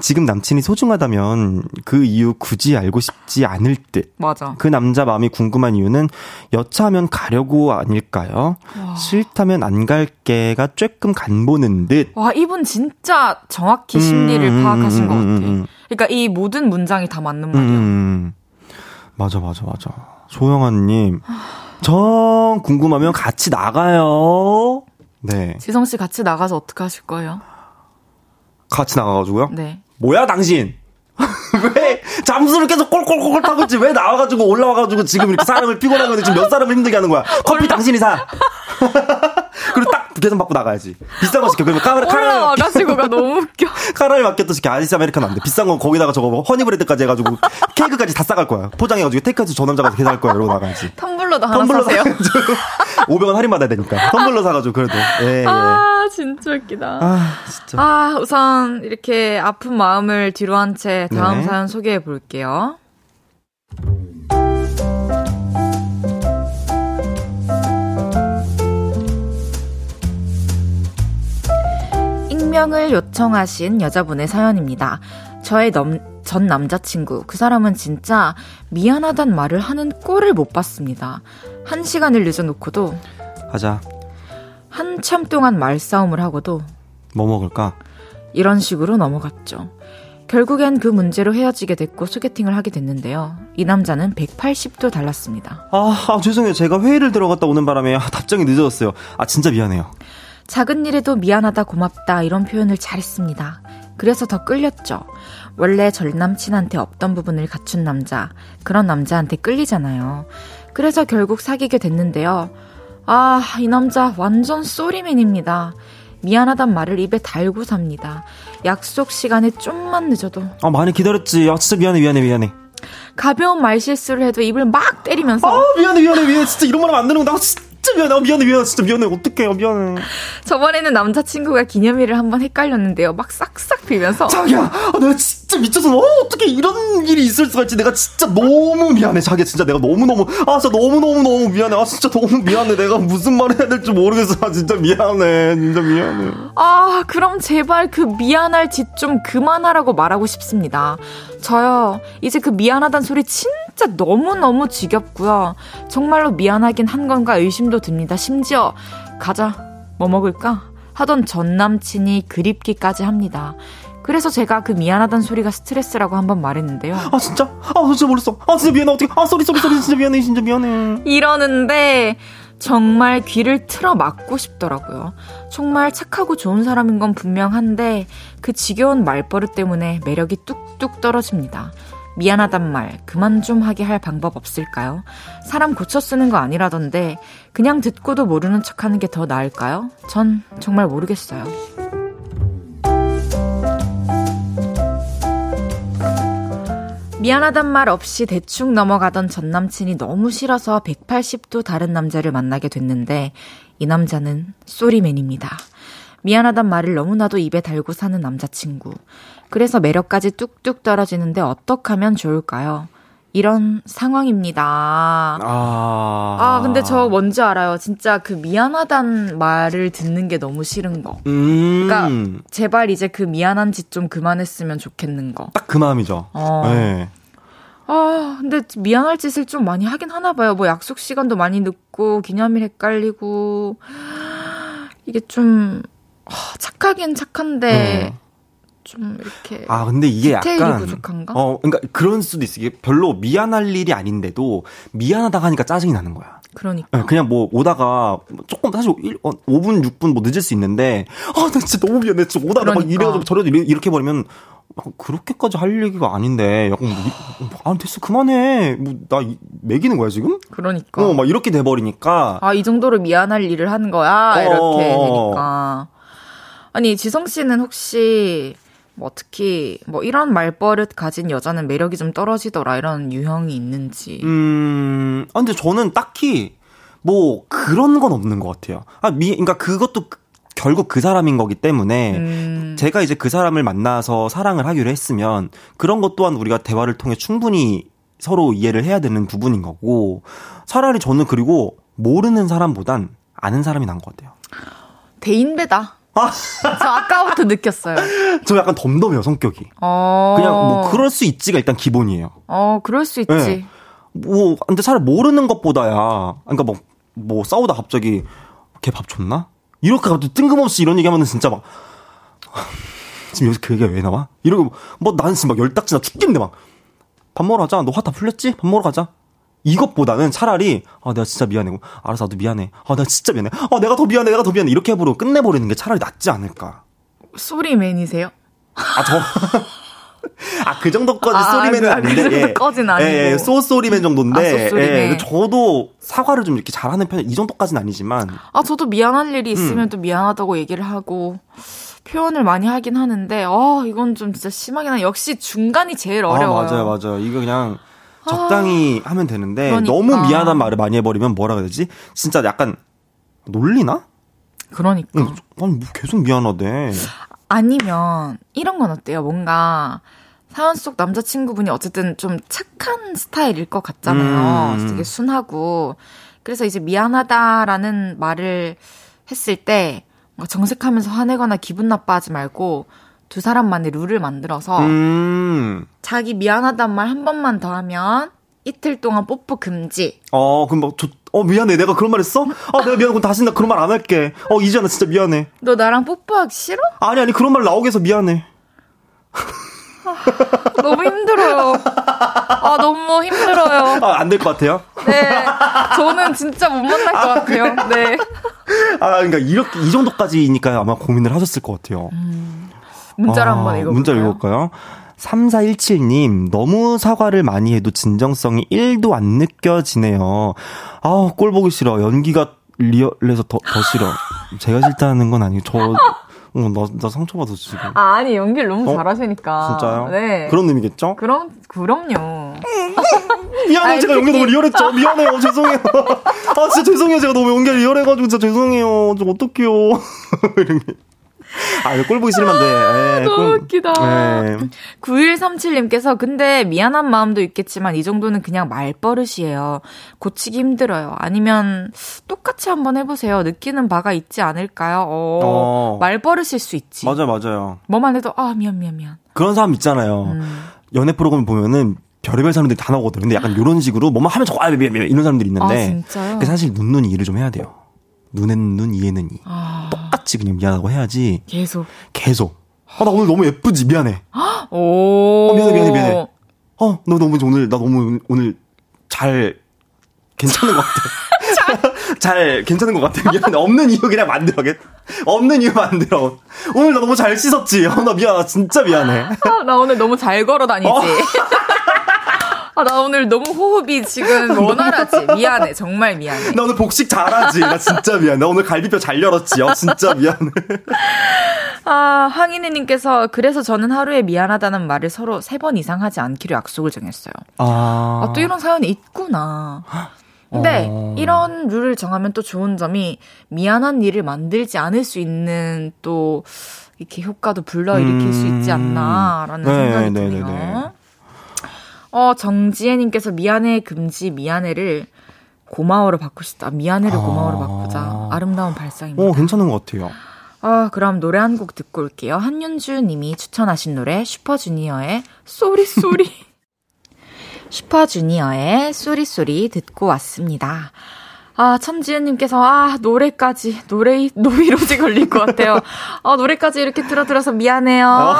지금 남친이 소중하다면 그 이유 굳이 알고 싶지 않을 듯. 맞아. 그 남자 마음이 궁금한 이유는 여차하면 가려고 아닐까요? 와. 싫다면 안 갈게가 조금 간보는 듯. 와, 이분 진짜 정확히 심리를 파악하신 것 같아. 그러니까 이 모든 문장이 다 맞는 말이야. 맞아. 소영아님. 전 궁금하면 같이 나가요. 네. 지성 씨 같이 나가서 어떻게 하실 거예요? 같이 나가가지고요? 네. 뭐야 당신? 왜 잠수를 계속 꼴꼴꼴꼴 타고 있지? 왜 나와가지고 올라와가지고 지금 이렇게 사람을 피곤하게 하는데 지금 몇 사람을 힘들게 하는 거야? 커피 당신이 사. 그리고 딱 계산 받고 나가야지. 비싼 거 시켜. 그러면 카라멜 와가지고가 너무 웃겨. 카라멜 마켓도 시켜. 아이스 아메리카노 안 돼. 비싼 거 거기다가 저거 허니브레드까지 해가지고 케이크까지 다 싸갈 거야. 포장해가지고 테이크아웃 저 남자가 계산할 거야. 이러고 나가야지. 텀블러도 하나 사세요. 500원 할인 받아야 되니까. 텀블러 사가지고 그래도. 예. 아 진짜 웃기다. 우선 이렇게 아픈 마음을 뒤로 한 채 다음 사연 소개해 볼게요. 익명을 요청하신 여자분의 사연입니다. 저의 전 남자친구, 그 사람은 진짜 미안하단 말을 하는 꼴을 못 봤습니다. 1시간을 늦어놓고도 한참 동안 말싸움을 하고도 뭐 먹을까? 이런 식으로 넘어갔죠. 결국엔 그 문제로 헤어지게 됐고 소개팅을 하게 됐는데요. 이 남자는 180도 달랐습니다. 죄송해요. 제가 회의를 들어갔다 오는 바람에 답장이 늦어졌어요. 진짜 미안해요. 작은 일에도 미안하다, 고맙다 이런 표현을 잘했습니다. 그래서 더 끌렸죠. 원래 전남친한테 없던 부분을 갖춘 남자, 그런 남자한테 끌리잖아요. 그래서 결국 사귀게 됐는데요. 이 남자 완전 쏘리맨입니다. 미안하단 말을 입에 달고 삽니다. 약속 시간에 좀만 늦어도 많이 기다렸지. 진짜 미안해. 가벼운 말실수를 해도 입을 막 때리면서 미안해. 진짜 이런 말 하면 안 되는 거. 나 진짜 미안해. 진짜 미안해. 어떡해. 미안해. 저번에는 남자친구가 기념일을 한번 헷갈렸는데요. 막 싹싹 빌면서 자기야, 내가 진짜 미쳐서 어떻게 이런 일이 있을 수가 있지. 내가 진짜 너무 미안해. 자기야, 진짜 내가 너무너무 진짜 너무너무 미안해. 진짜 너무 미안해. 내가 무슨 말을 해야 될지 모르겠어. 진짜 미안해. 그럼 제발 그 미안할 짓 좀 그만하라고 말하고 싶습니다. 저요, 이제 그 미안하단 소리 진짜 너무너무 지겹고요. 정말로 미안하긴 한 건가 의심도 듭니다. 심지어 가자, 뭐 먹을까 하던 전남친이 그립기까지 합니다. 그래서 제가 그 미안하단 소리가 스트레스라고 한번 말했는데요. 진짜? 진짜 몰랐어. 진짜 미안해. 어떡해. 쏘리. 진짜 미안해. 이러는데 정말 귀를 틀어 막고 싶더라고요. 정말 착하고 좋은 사람인 건 분명한데 그 지겨운 말버릇 때문에 매력이 뚝뚝 떨어집니다. 미안하단 말 그만 좀 하게 할 방법 없을까요? 사람 고쳐 쓰는 거 아니라던데 그냥 듣고도 모르는 척하는 게 더 나을까요? 전 정말 모르겠어요. 미안하단 말 없이 대충 넘어가던 전남친이 너무 싫어서 180도 다른 남자를 만나게 됐는데 이 남자는 쏘리맨입니다. 미안하단 말을 너무나도 입에 달고 사는 남자친구. 그래서 매력까지 뚝뚝 떨어지는데 어떻게 하면 좋을까요? 이런 상황입니다. 근데 저 뭔지 알아요. 진짜 그 미안하단 말을 듣는 게 너무 싫은 거. 그러니까 제발 이제 그 미안한 짓 좀 그만했으면 좋겠는 거. 딱 그 마음이죠. 네. 근데 미안할 짓을 좀 많이 하긴 하나 봐요. 뭐 약속 시간도 많이 늦고 기념일 헷갈리고 이게 좀 착하긴 착한데 좀 이렇게 근데 이게 디테일이 약간 부족한가? 그러니까 그런 수도 있어. 이게 별로 미안할 일이 아닌데도 미안하다고 하니까 짜증이 나는 거야. 그러니까 그냥 뭐 오다가 조금 사실 5분 6분 뭐 늦을 수 있는데 나 진짜 너무 미안해. 진짜 오다가 그러니까. 막 이래가지고 저래도 이렇게 버리면 그렇게까지 할 얘기가 아닌데 약간 됐어 그만해. 나 매기는 거야 지금? 그러니까 막 이렇게 돼버리니까 이 정도로 미안할 일을 하는 거야. 이렇게 되니까. 아니 지성 씨는 혹시 뭐 특히 뭐 이런 말버릇 가진 여자는 매력이 좀 떨어지더라 이런 유형이 있는지. 근데 저는 딱히 뭐 그런 건 없는 것 같아요. 그러니까 그것도 결국 그 사람인 거기 때문에 제가 이제 그 사람을 만나서 사랑을 하기로 했으면 그런 것 또한 우리가 대화를 통해 충분히 서로 이해를 해야 되는 부분인 거고 차라리 저는 그리고 모르는 사람보단 아는 사람이 난 것 같아요. 대인배다. 저 아까부터 느꼈어요. 저 약간 덤덤해요 성격이. 그냥 뭐 그럴 수 있지가 일단 기본이에요. 그럴 수 있지. 네. 뭐 근데 차라리 모르는 것보다야. 그러니까 뭐 싸우다 갑자기 걔 밥 줬나? 이렇게 갑자기 뜬금없이 이런 얘기하면은 진짜 막 지금 여기서 그 얘기가 왜 나와? 이러고 뭐 나는 지금 막 열딱지 나 죽겠는데 막 밥 먹으러 가자. 너 화 다 풀렸지? 밥 먹으러 가자. 이것보다는 차라리 내가 진짜 미안해. 알아서 나도 미안해. 내가 진짜 미안해. 내가 더 미안해. 이렇게 해버리고 끝내버리는 게 차라리 낫지 않을까. 쏘리맨이세요? 저 그 정도까지 쏘리맨은 아닌데 그 정도까지는 아니고 쏘리맨 정도인데 저도 사과를 좀 이렇게 잘하는 편이 이 정도까지는 아니지만 저도 미안할 일이 있으면 또 미안하다고 얘기를 하고 표현을 많이 하긴 하는데 이건 좀 진짜 심하긴 한. 역시 중간이 제일 어려워요. 맞아요. 이거 그냥 적당히 하면 되는데 그러니까. 너무 미안한 말을 많이 해버리면 뭐라 해야 되지? 진짜 약간 놀리나? 그러니까 아니 뭐 계속 미안하대. 아니면 이런 건 어때요? 뭔가 사연 속 남자친구분이 어쨌든 좀 착한 스타일일 것 같잖아요. 되게 순하고. 그래서 이제 미안하다라는 말을 했을 때 정색하면서 화내거나 기분 나빠하지 말고 두 사람만의 룰을 만들어서 자기 미안하단 말 한 번만 더 하면 이틀 동안 뽀뽀 금지. 그럼 막 미안해. 내가 그런 말 했어? 내가 미안해. 그럼 다시 나 그런 말 안 할게. 이지아, 나 진짜 미안해. 너 나랑 뽀뽀하기 싫어? 아니, 그런 말 나오게 해서 미안해. 너무 힘들어요. 너무 힘들어요. 안 될 것 같아요? 네. 저는 진짜 못 만날 것 같아요. 네. 그러니까 이렇게, 이 정도까지니까 아마 고민을 하셨을 것 같아요. 문자를 한번 읽어볼까요? 문자를 읽어볼까요? 3417님, 너무 사과를 많이 해도 진정성이 1도 안 느껴지네요. 아우, 꼴 보기 싫어. 연기가 리얼해서 더 싫어. 제가 싫다는 건 아니고, 나 상처받았어, 지금. 아니, 연기를 너무 잘하시니까. 진짜요? 네. 그런 의미겠죠? 그럼요. 미안해요. 제가 연기 너무 리얼했죠? 미안해요. 죄송해요. 진짜 죄송해요. 제가 너무 연기를 리얼해가지고 진짜 죄송해요. 좀 어떡해요. 이런 게. 꼴 보기 싫으면 안 돼. 너무 웃기다. 9137님께서, 근데 미안한 마음도 있겠지만 이 정도는 그냥 말버릇이에요. 고치기 힘들어요. 아니면 똑같이 한번 해보세요. 느끼는 바가 있지 않을까요? 말버릇일 수 있지. 맞아요. 뭐만 해도 미안. 그런 사람 있잖아요. 연애 프로그램 보면은 별의별 사람들이 다 나오거든요. 근데 약간 이런 식으로 뭐만 하면 미안 이런 사람들이 있는데, 사실 눈이 일을 좀 해야 돼요. 눈에는 눈, 이에는 이. 똑같이 그냥 미안하고 해야지. 계속. 나 오늘 너무 예쁘지? 미안해. 오. 미안해. 나 오늘 잘 괜찮은 것 같아. 잘 괜찮은 것 같아. 미안해. 없는 이유 그냥 만들어야겠다. 없는 이유 만들어. 오늘 나 너무 잘 씻었지? 나 미안해. 진짜 미안해. 나 오늘 너무 잘 걸어 다니지? 나 오늘 너무 호흡이 지금 원활하지. 미안해. 정말 미안해. 나 오늘 복식 잘하지. 나 진짜 미안해. 나 오늘 갈비뼈 잘 열었지. 진짜 미안해. 황인희님께서, 그래서 저는 하루에 미안하다는 말을 서로 3번 이상 하지 않기로 약속을 정했어요. 또 이런 사연이 있구나. 근데 이런 룰을 정하면 또 좋은 점이, 미안한 일을 만들지 않을 수 있는 또 이렇게 효과도 불러일으킬 수 있지 않나라는 생각이 드네요. 정지혜님께서, 미안해 금지, 미안해를 고마워로 바꾸시다. 미안해를 고마워로 바꾸자. 아름다운 발상입니다. 괜찮은 것 같아요. 그럼 노래 한 곡 듣고 올게요. 한윤주 님이 추천하신 노래, 슈퍼주니어의 쏘리쏘리. 슈퍼주니어의 쏘리쏘리 듣고 왔습니다. 참지은님께서, 노래까지, 노이로제 걸릴 것 같아요. 노래까지 이렇게 들어서 미안해요.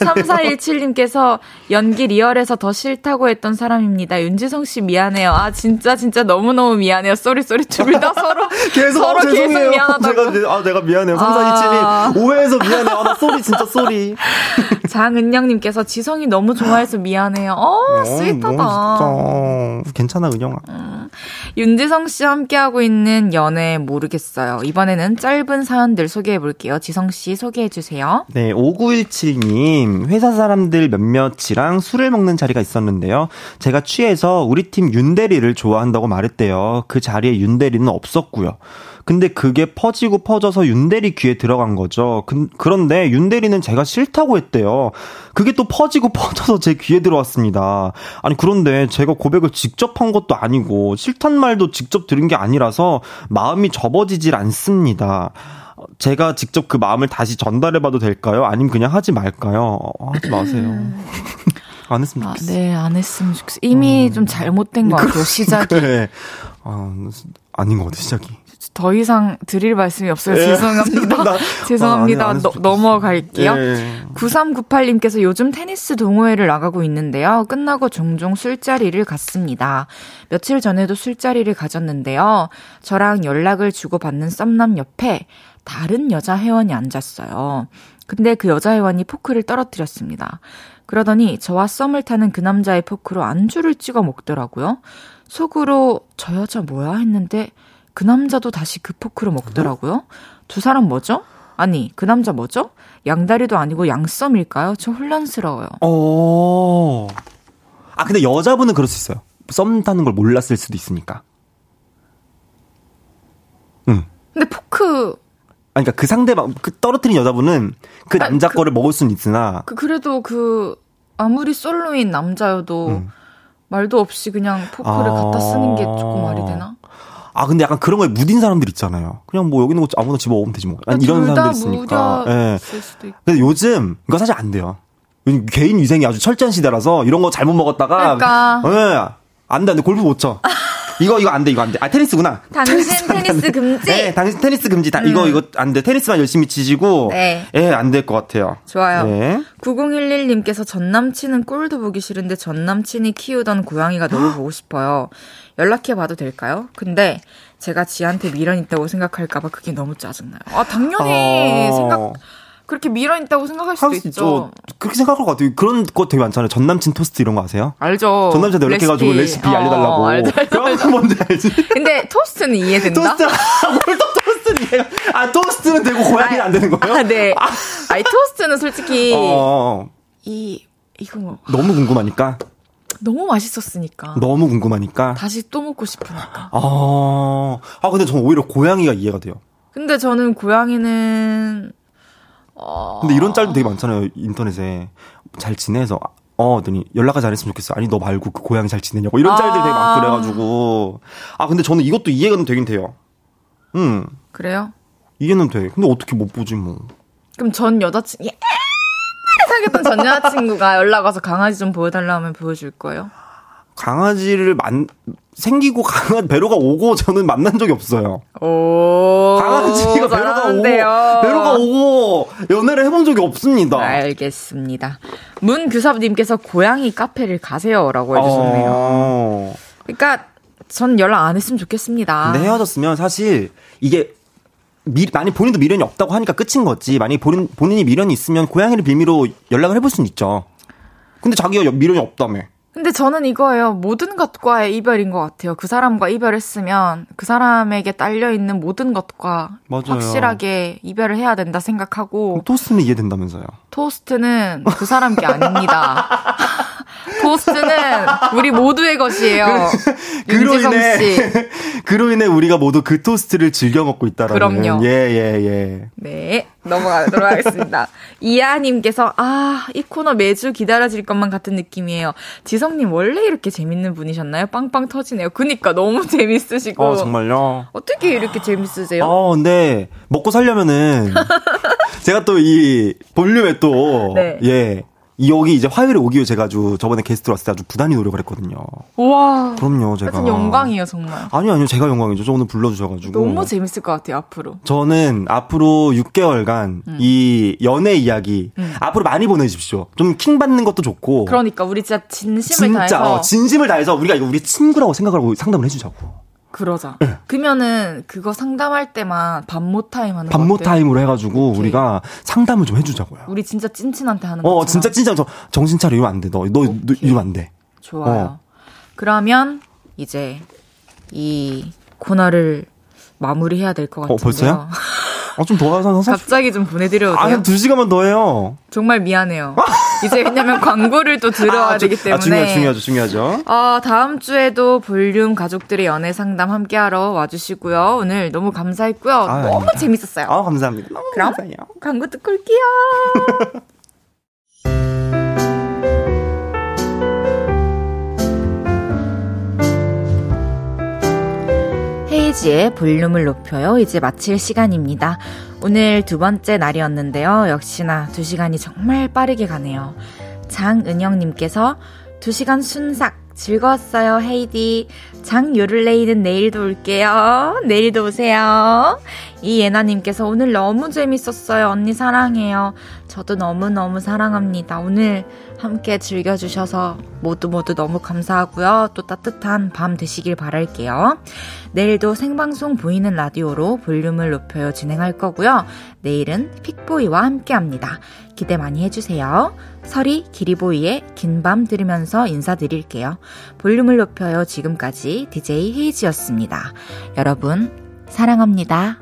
3417님께서, 연기 리얼해서 더 싫다고 했던 사람입니다. 윤지성씨 미안해요. 진짜 너무너무 미안해요. 쏘리쏘리. 둘 다 서로. 서로 계속 미안하다고. 내가 미안해요. 3417님, 오해해서 미안해요. 나 쏘리, 진짜 쏘리. 장은영님께서, 지성이 너무 좋아해서 미안해요. 스윗하다. 진짜. 괜찮아, 은영아. 윤지성씨와 함께하고 있는 연애 모르겠어요. 이번에는 짧은 사연들 소개해볼게요. 지성씨 소개해주세요. 네, 5917님. 회사 사람들 몇몇이랑 술을 먹는 자리가 있었는데요. 제가 취해서 우리 팀 윤대리를 좋아한다고 말했대요. 그 자리에 윤대리는 없었고요. 근데 그게 퍼져서 윤대리 귀에 들어간 거죠. 그런데 윤대리는 제가 싫다고 했대요. 그게 또 퍼져서 제 귀에 들어왔습니다. 아니, 그런데 제가 고백을 직접 한 것도 아니고 싫단 말도 직접 들은 게 아니라서 마음이 접어지질 않습니다. 제가 직접 그 마음을 다시 전달해봐도 될까요? 아니면 그냥 하지 말까요? 하지 마세요. 안 했으면 좋겠어요. 네, 안 했으면 좋겠어요. 이미 좀 잘못된 것 같아요, 시작이. 그래. 아닌 것 같아요, 시작이. 더 이상 드릴 말씀이 없어요. 죄송합니다. 죄송합니다. 넘어갈게요. 9398님께서, 요즘 테니스 동호회를 나가고 있는데요. 끝나고 종종 술자리를 갔습니다. 며칠 전에도 술자리를 가졌는데요. 저랑 연락을 주고받는 썸남 옆에 다른 여자 회원이 앉았어요. 근데 그 여자 회원이 포크를 떨어뜨렸습니다. 그러더니 저와 썸을 타는 그 남자의 포크로 안주를 찍어 먹더라고요. 속으로 저 여자 뭐야 했는데 그 남자도 다시 그 포크로 먹더라고요. 두 사람 뭐죠? 아니, 그 남자 뭐죠? 양다리도 아니고 양썸일까요? 저 혼란스러워요. 근데 여자분은 그럴 수 있어요. 썸 타는 걸 몰랐을 수도 있으니까. 응. 근데 포크. 아니, 그러니까 그 상대방, 그 떨어뜨린 여자분은 그 남자 거를 먹을 수는 있으나. 그래도 아무리 솔로인 남자여도 말도 없이 그냥 포크를 갖다 쓰는 게 조금 말이 되나? 근데 약간 그런 거에 무딘 사람들 있잖아요. 그냥 뭐 여기 있는 거 아무나 집어오면 되지 뭐. 이런 사람들 있으니까. 예. 근데 요즘 이거 사실 안 돼요. 요즘 개인 위생이 아주 철저한 시대라서 이런 거 잘못 먹었다가. 그러니까. 예. 안 돼. 골프 못 쳐. 이거 안 돼, 이거 안 돼. 아, 테니스구나. 당신 테니스 금지. 네, 당신 테니스 금지. 다 이거 안 돼. 테니스만 열심히 지지고. 네. 예, 안 될 것 같아요. 좋아요. 네. 9011님께서 전 남친은 꿀도 보기 싫은데 전 남친이 키우던 고양이가 너무 보고 싶어요. 연락해봐도 될까요? 근데 제가 지한테 미련 있다고 생각할까봐 그게 너무 짜증나요. 아, 당연히 그렇게 미련있다고 생각할 수도 있죠. 그렇게 생각할 것 같아요. 그런 것 되게 많잖아요. 전남친 토스트 이런 거 아세요? 알죠. 전남친한테 연락해가지고 레시피 알려달라고. 그런 거 뭔지 알지? 근데 토스트는 이해된다? 토스트는 되고 고양이는 안 되는 거예요? 아, 네. 아니, 토스트는 솔직히 이거 뭐. 너무 궁금하니까. 너무 맛있었으니까. 너무 궁금하니까. 다시 또 먹고 싶으니까. 아, 근데 저는 오히려 고양이가 이해가 돼요. 근데 저는 고양이는 근데 이런 짤도 되게 많잖아요, 인터넷에. 잘 지내서, 더니 연락하지 않았으면 좋겠어. 아니, 너 말고 그 고양이 잘 지내냐고. 이런 짤들이 되게 많고 그래가지고. 아, 근데 저는 이것도 이해가 되긴 돼요. 그래요? 이해는 돼. 근데 어떻게 못 보지, 뭐. 그럼 전 여자친구, 사귀었던 전 여자친구가 연락와서 강아지 좀 보여달라 하면 보여줄 거예요? 강아지를 생기고 배로가 오고 저는 만난 적이 없어요. 오, 강아지가 배로가 오고 연애를 해본 적이 없습니다. 알겠습니다. 문규섭님께서 고양이 카페를 가세요라고 해주셨네요. 그러니까 전 연락 안 했으면 좋겠습니다. 근데 헤어졌으면 사실 이게 만약 본인도 미련이 없다고 하니까 끝인 거지. 만약 본인이 미련이 있으면 고양이를 빌미로 연락을 해볼 수는 있죠. 근데 자기가 미련이 없다며. 근데 저는 이거예요. 모든 것과의 이별인 것 같아요. 그 사람과 이별했으면 그 사람에게 딸려있는 모든 것과 맞아요. 확실하게 이별을 해야 된다 생각하고. 토스트는 이해된다면서요. 토스트는 그 사람 게 아닙니다. 토스트는 우리 모두의 것이에요. 윤지성 씨. 그로 인해 우리가 모두 그 토스트를 즐겨 먹고 있다라는. 그럼요. 예. 네. 넘어가도록 하겠습니다. 이하님께서 이 코너 매주 기다려질 것만 같은 느낌이에요. 지성님 원래 이렇게 재밌는 분이셨나요? 빵빵 터지네요. 그니까 너무 재밌으시고. 정말요? 어떻게 이렇게 재밌으세요? 근데 먹고 살려면은 제가 또 이 볼륨에 또 여기 이제 화요일에 오기로 제가 아주 저번에 게스트로 왔을 때 아주 부단히 노력을 했거든요. 와. 그럼요, 제가. 하여튼 영광이에요, 정말. 아니요, 제가 영광이죠. 저 오늘 불러주셔가지고. 너무 재밌을 것 같아요, 앞으로. 저는 앞으로 6개월간 이 연애 이야기 앞으로 많이 보내주십시오. 좀 킹받는 것도 좋고. 그러니까, 우리 진짜 진심을 다해서. 진심을 다해서 우리가 이거 우리 친구라고 생각하고 상담을 해주자고. 그러자. 네. 그러면은 그거 상담할 때만 반모타임 하는 거. 반모타임으로 해가지고 오케이. 우리가 상담을 좀 해주자고요. 우리 진짜 찐친한테 하는 거. 진짜 찐친. 정신 차려, 이러면 안 돼. 너 이러면 안 돼. 좋아요. 그러면 이제 이 코너를 마무리해야 될 것 같은데요. 벌써요? 좀 더 하자. 갑자기 좀 보내드려도 돼요? 한 2시간만 더 해요. 정말 미안해요. 이제 왜냐면 광고를 또 들어야 되기 때문에. 중요하죠. 다음 주에도 볼륨 가족들의 연애 상담 함께하러 와주시고요. 오늘 너무 감사했고요. 너무 재밌었어요. 감사합니다. 너무 그럼 감사해요. 광고 듣고 올게요. 헤이지의 볼륨을 높여요. 이제 마칠 시간입니다. 오늘 2번째 날이었는데요. 역시나 2시간이 정말 빠르게 가네요. 장은영님께서 2시간 순삭 즐거웠어요, 헤이디. 장요를레이는 내일도 올게요. 내일도 오세요. 이예나님께서 오늘 너무 재밌었어요. 언니 사랑해요. 저도 너무너무 사랑합니다. 오늘 함께 즐겨주셔서 모두 너무 감사하고요. 또 따뜻한 밤 되시길 바랄게요. 내일도 생방송 보이는 라디오로 볼륨을 높여요 진행할 거고요. 내일은 픽보이와 함께합니다. 기대 많이 해주세요. 서리 기리보이의 긴밤 들으면서 인사드릴게요. 볼륨을 높여요. 지금까지 DJ 헤이지였습니다. 여러분 사랑합니다.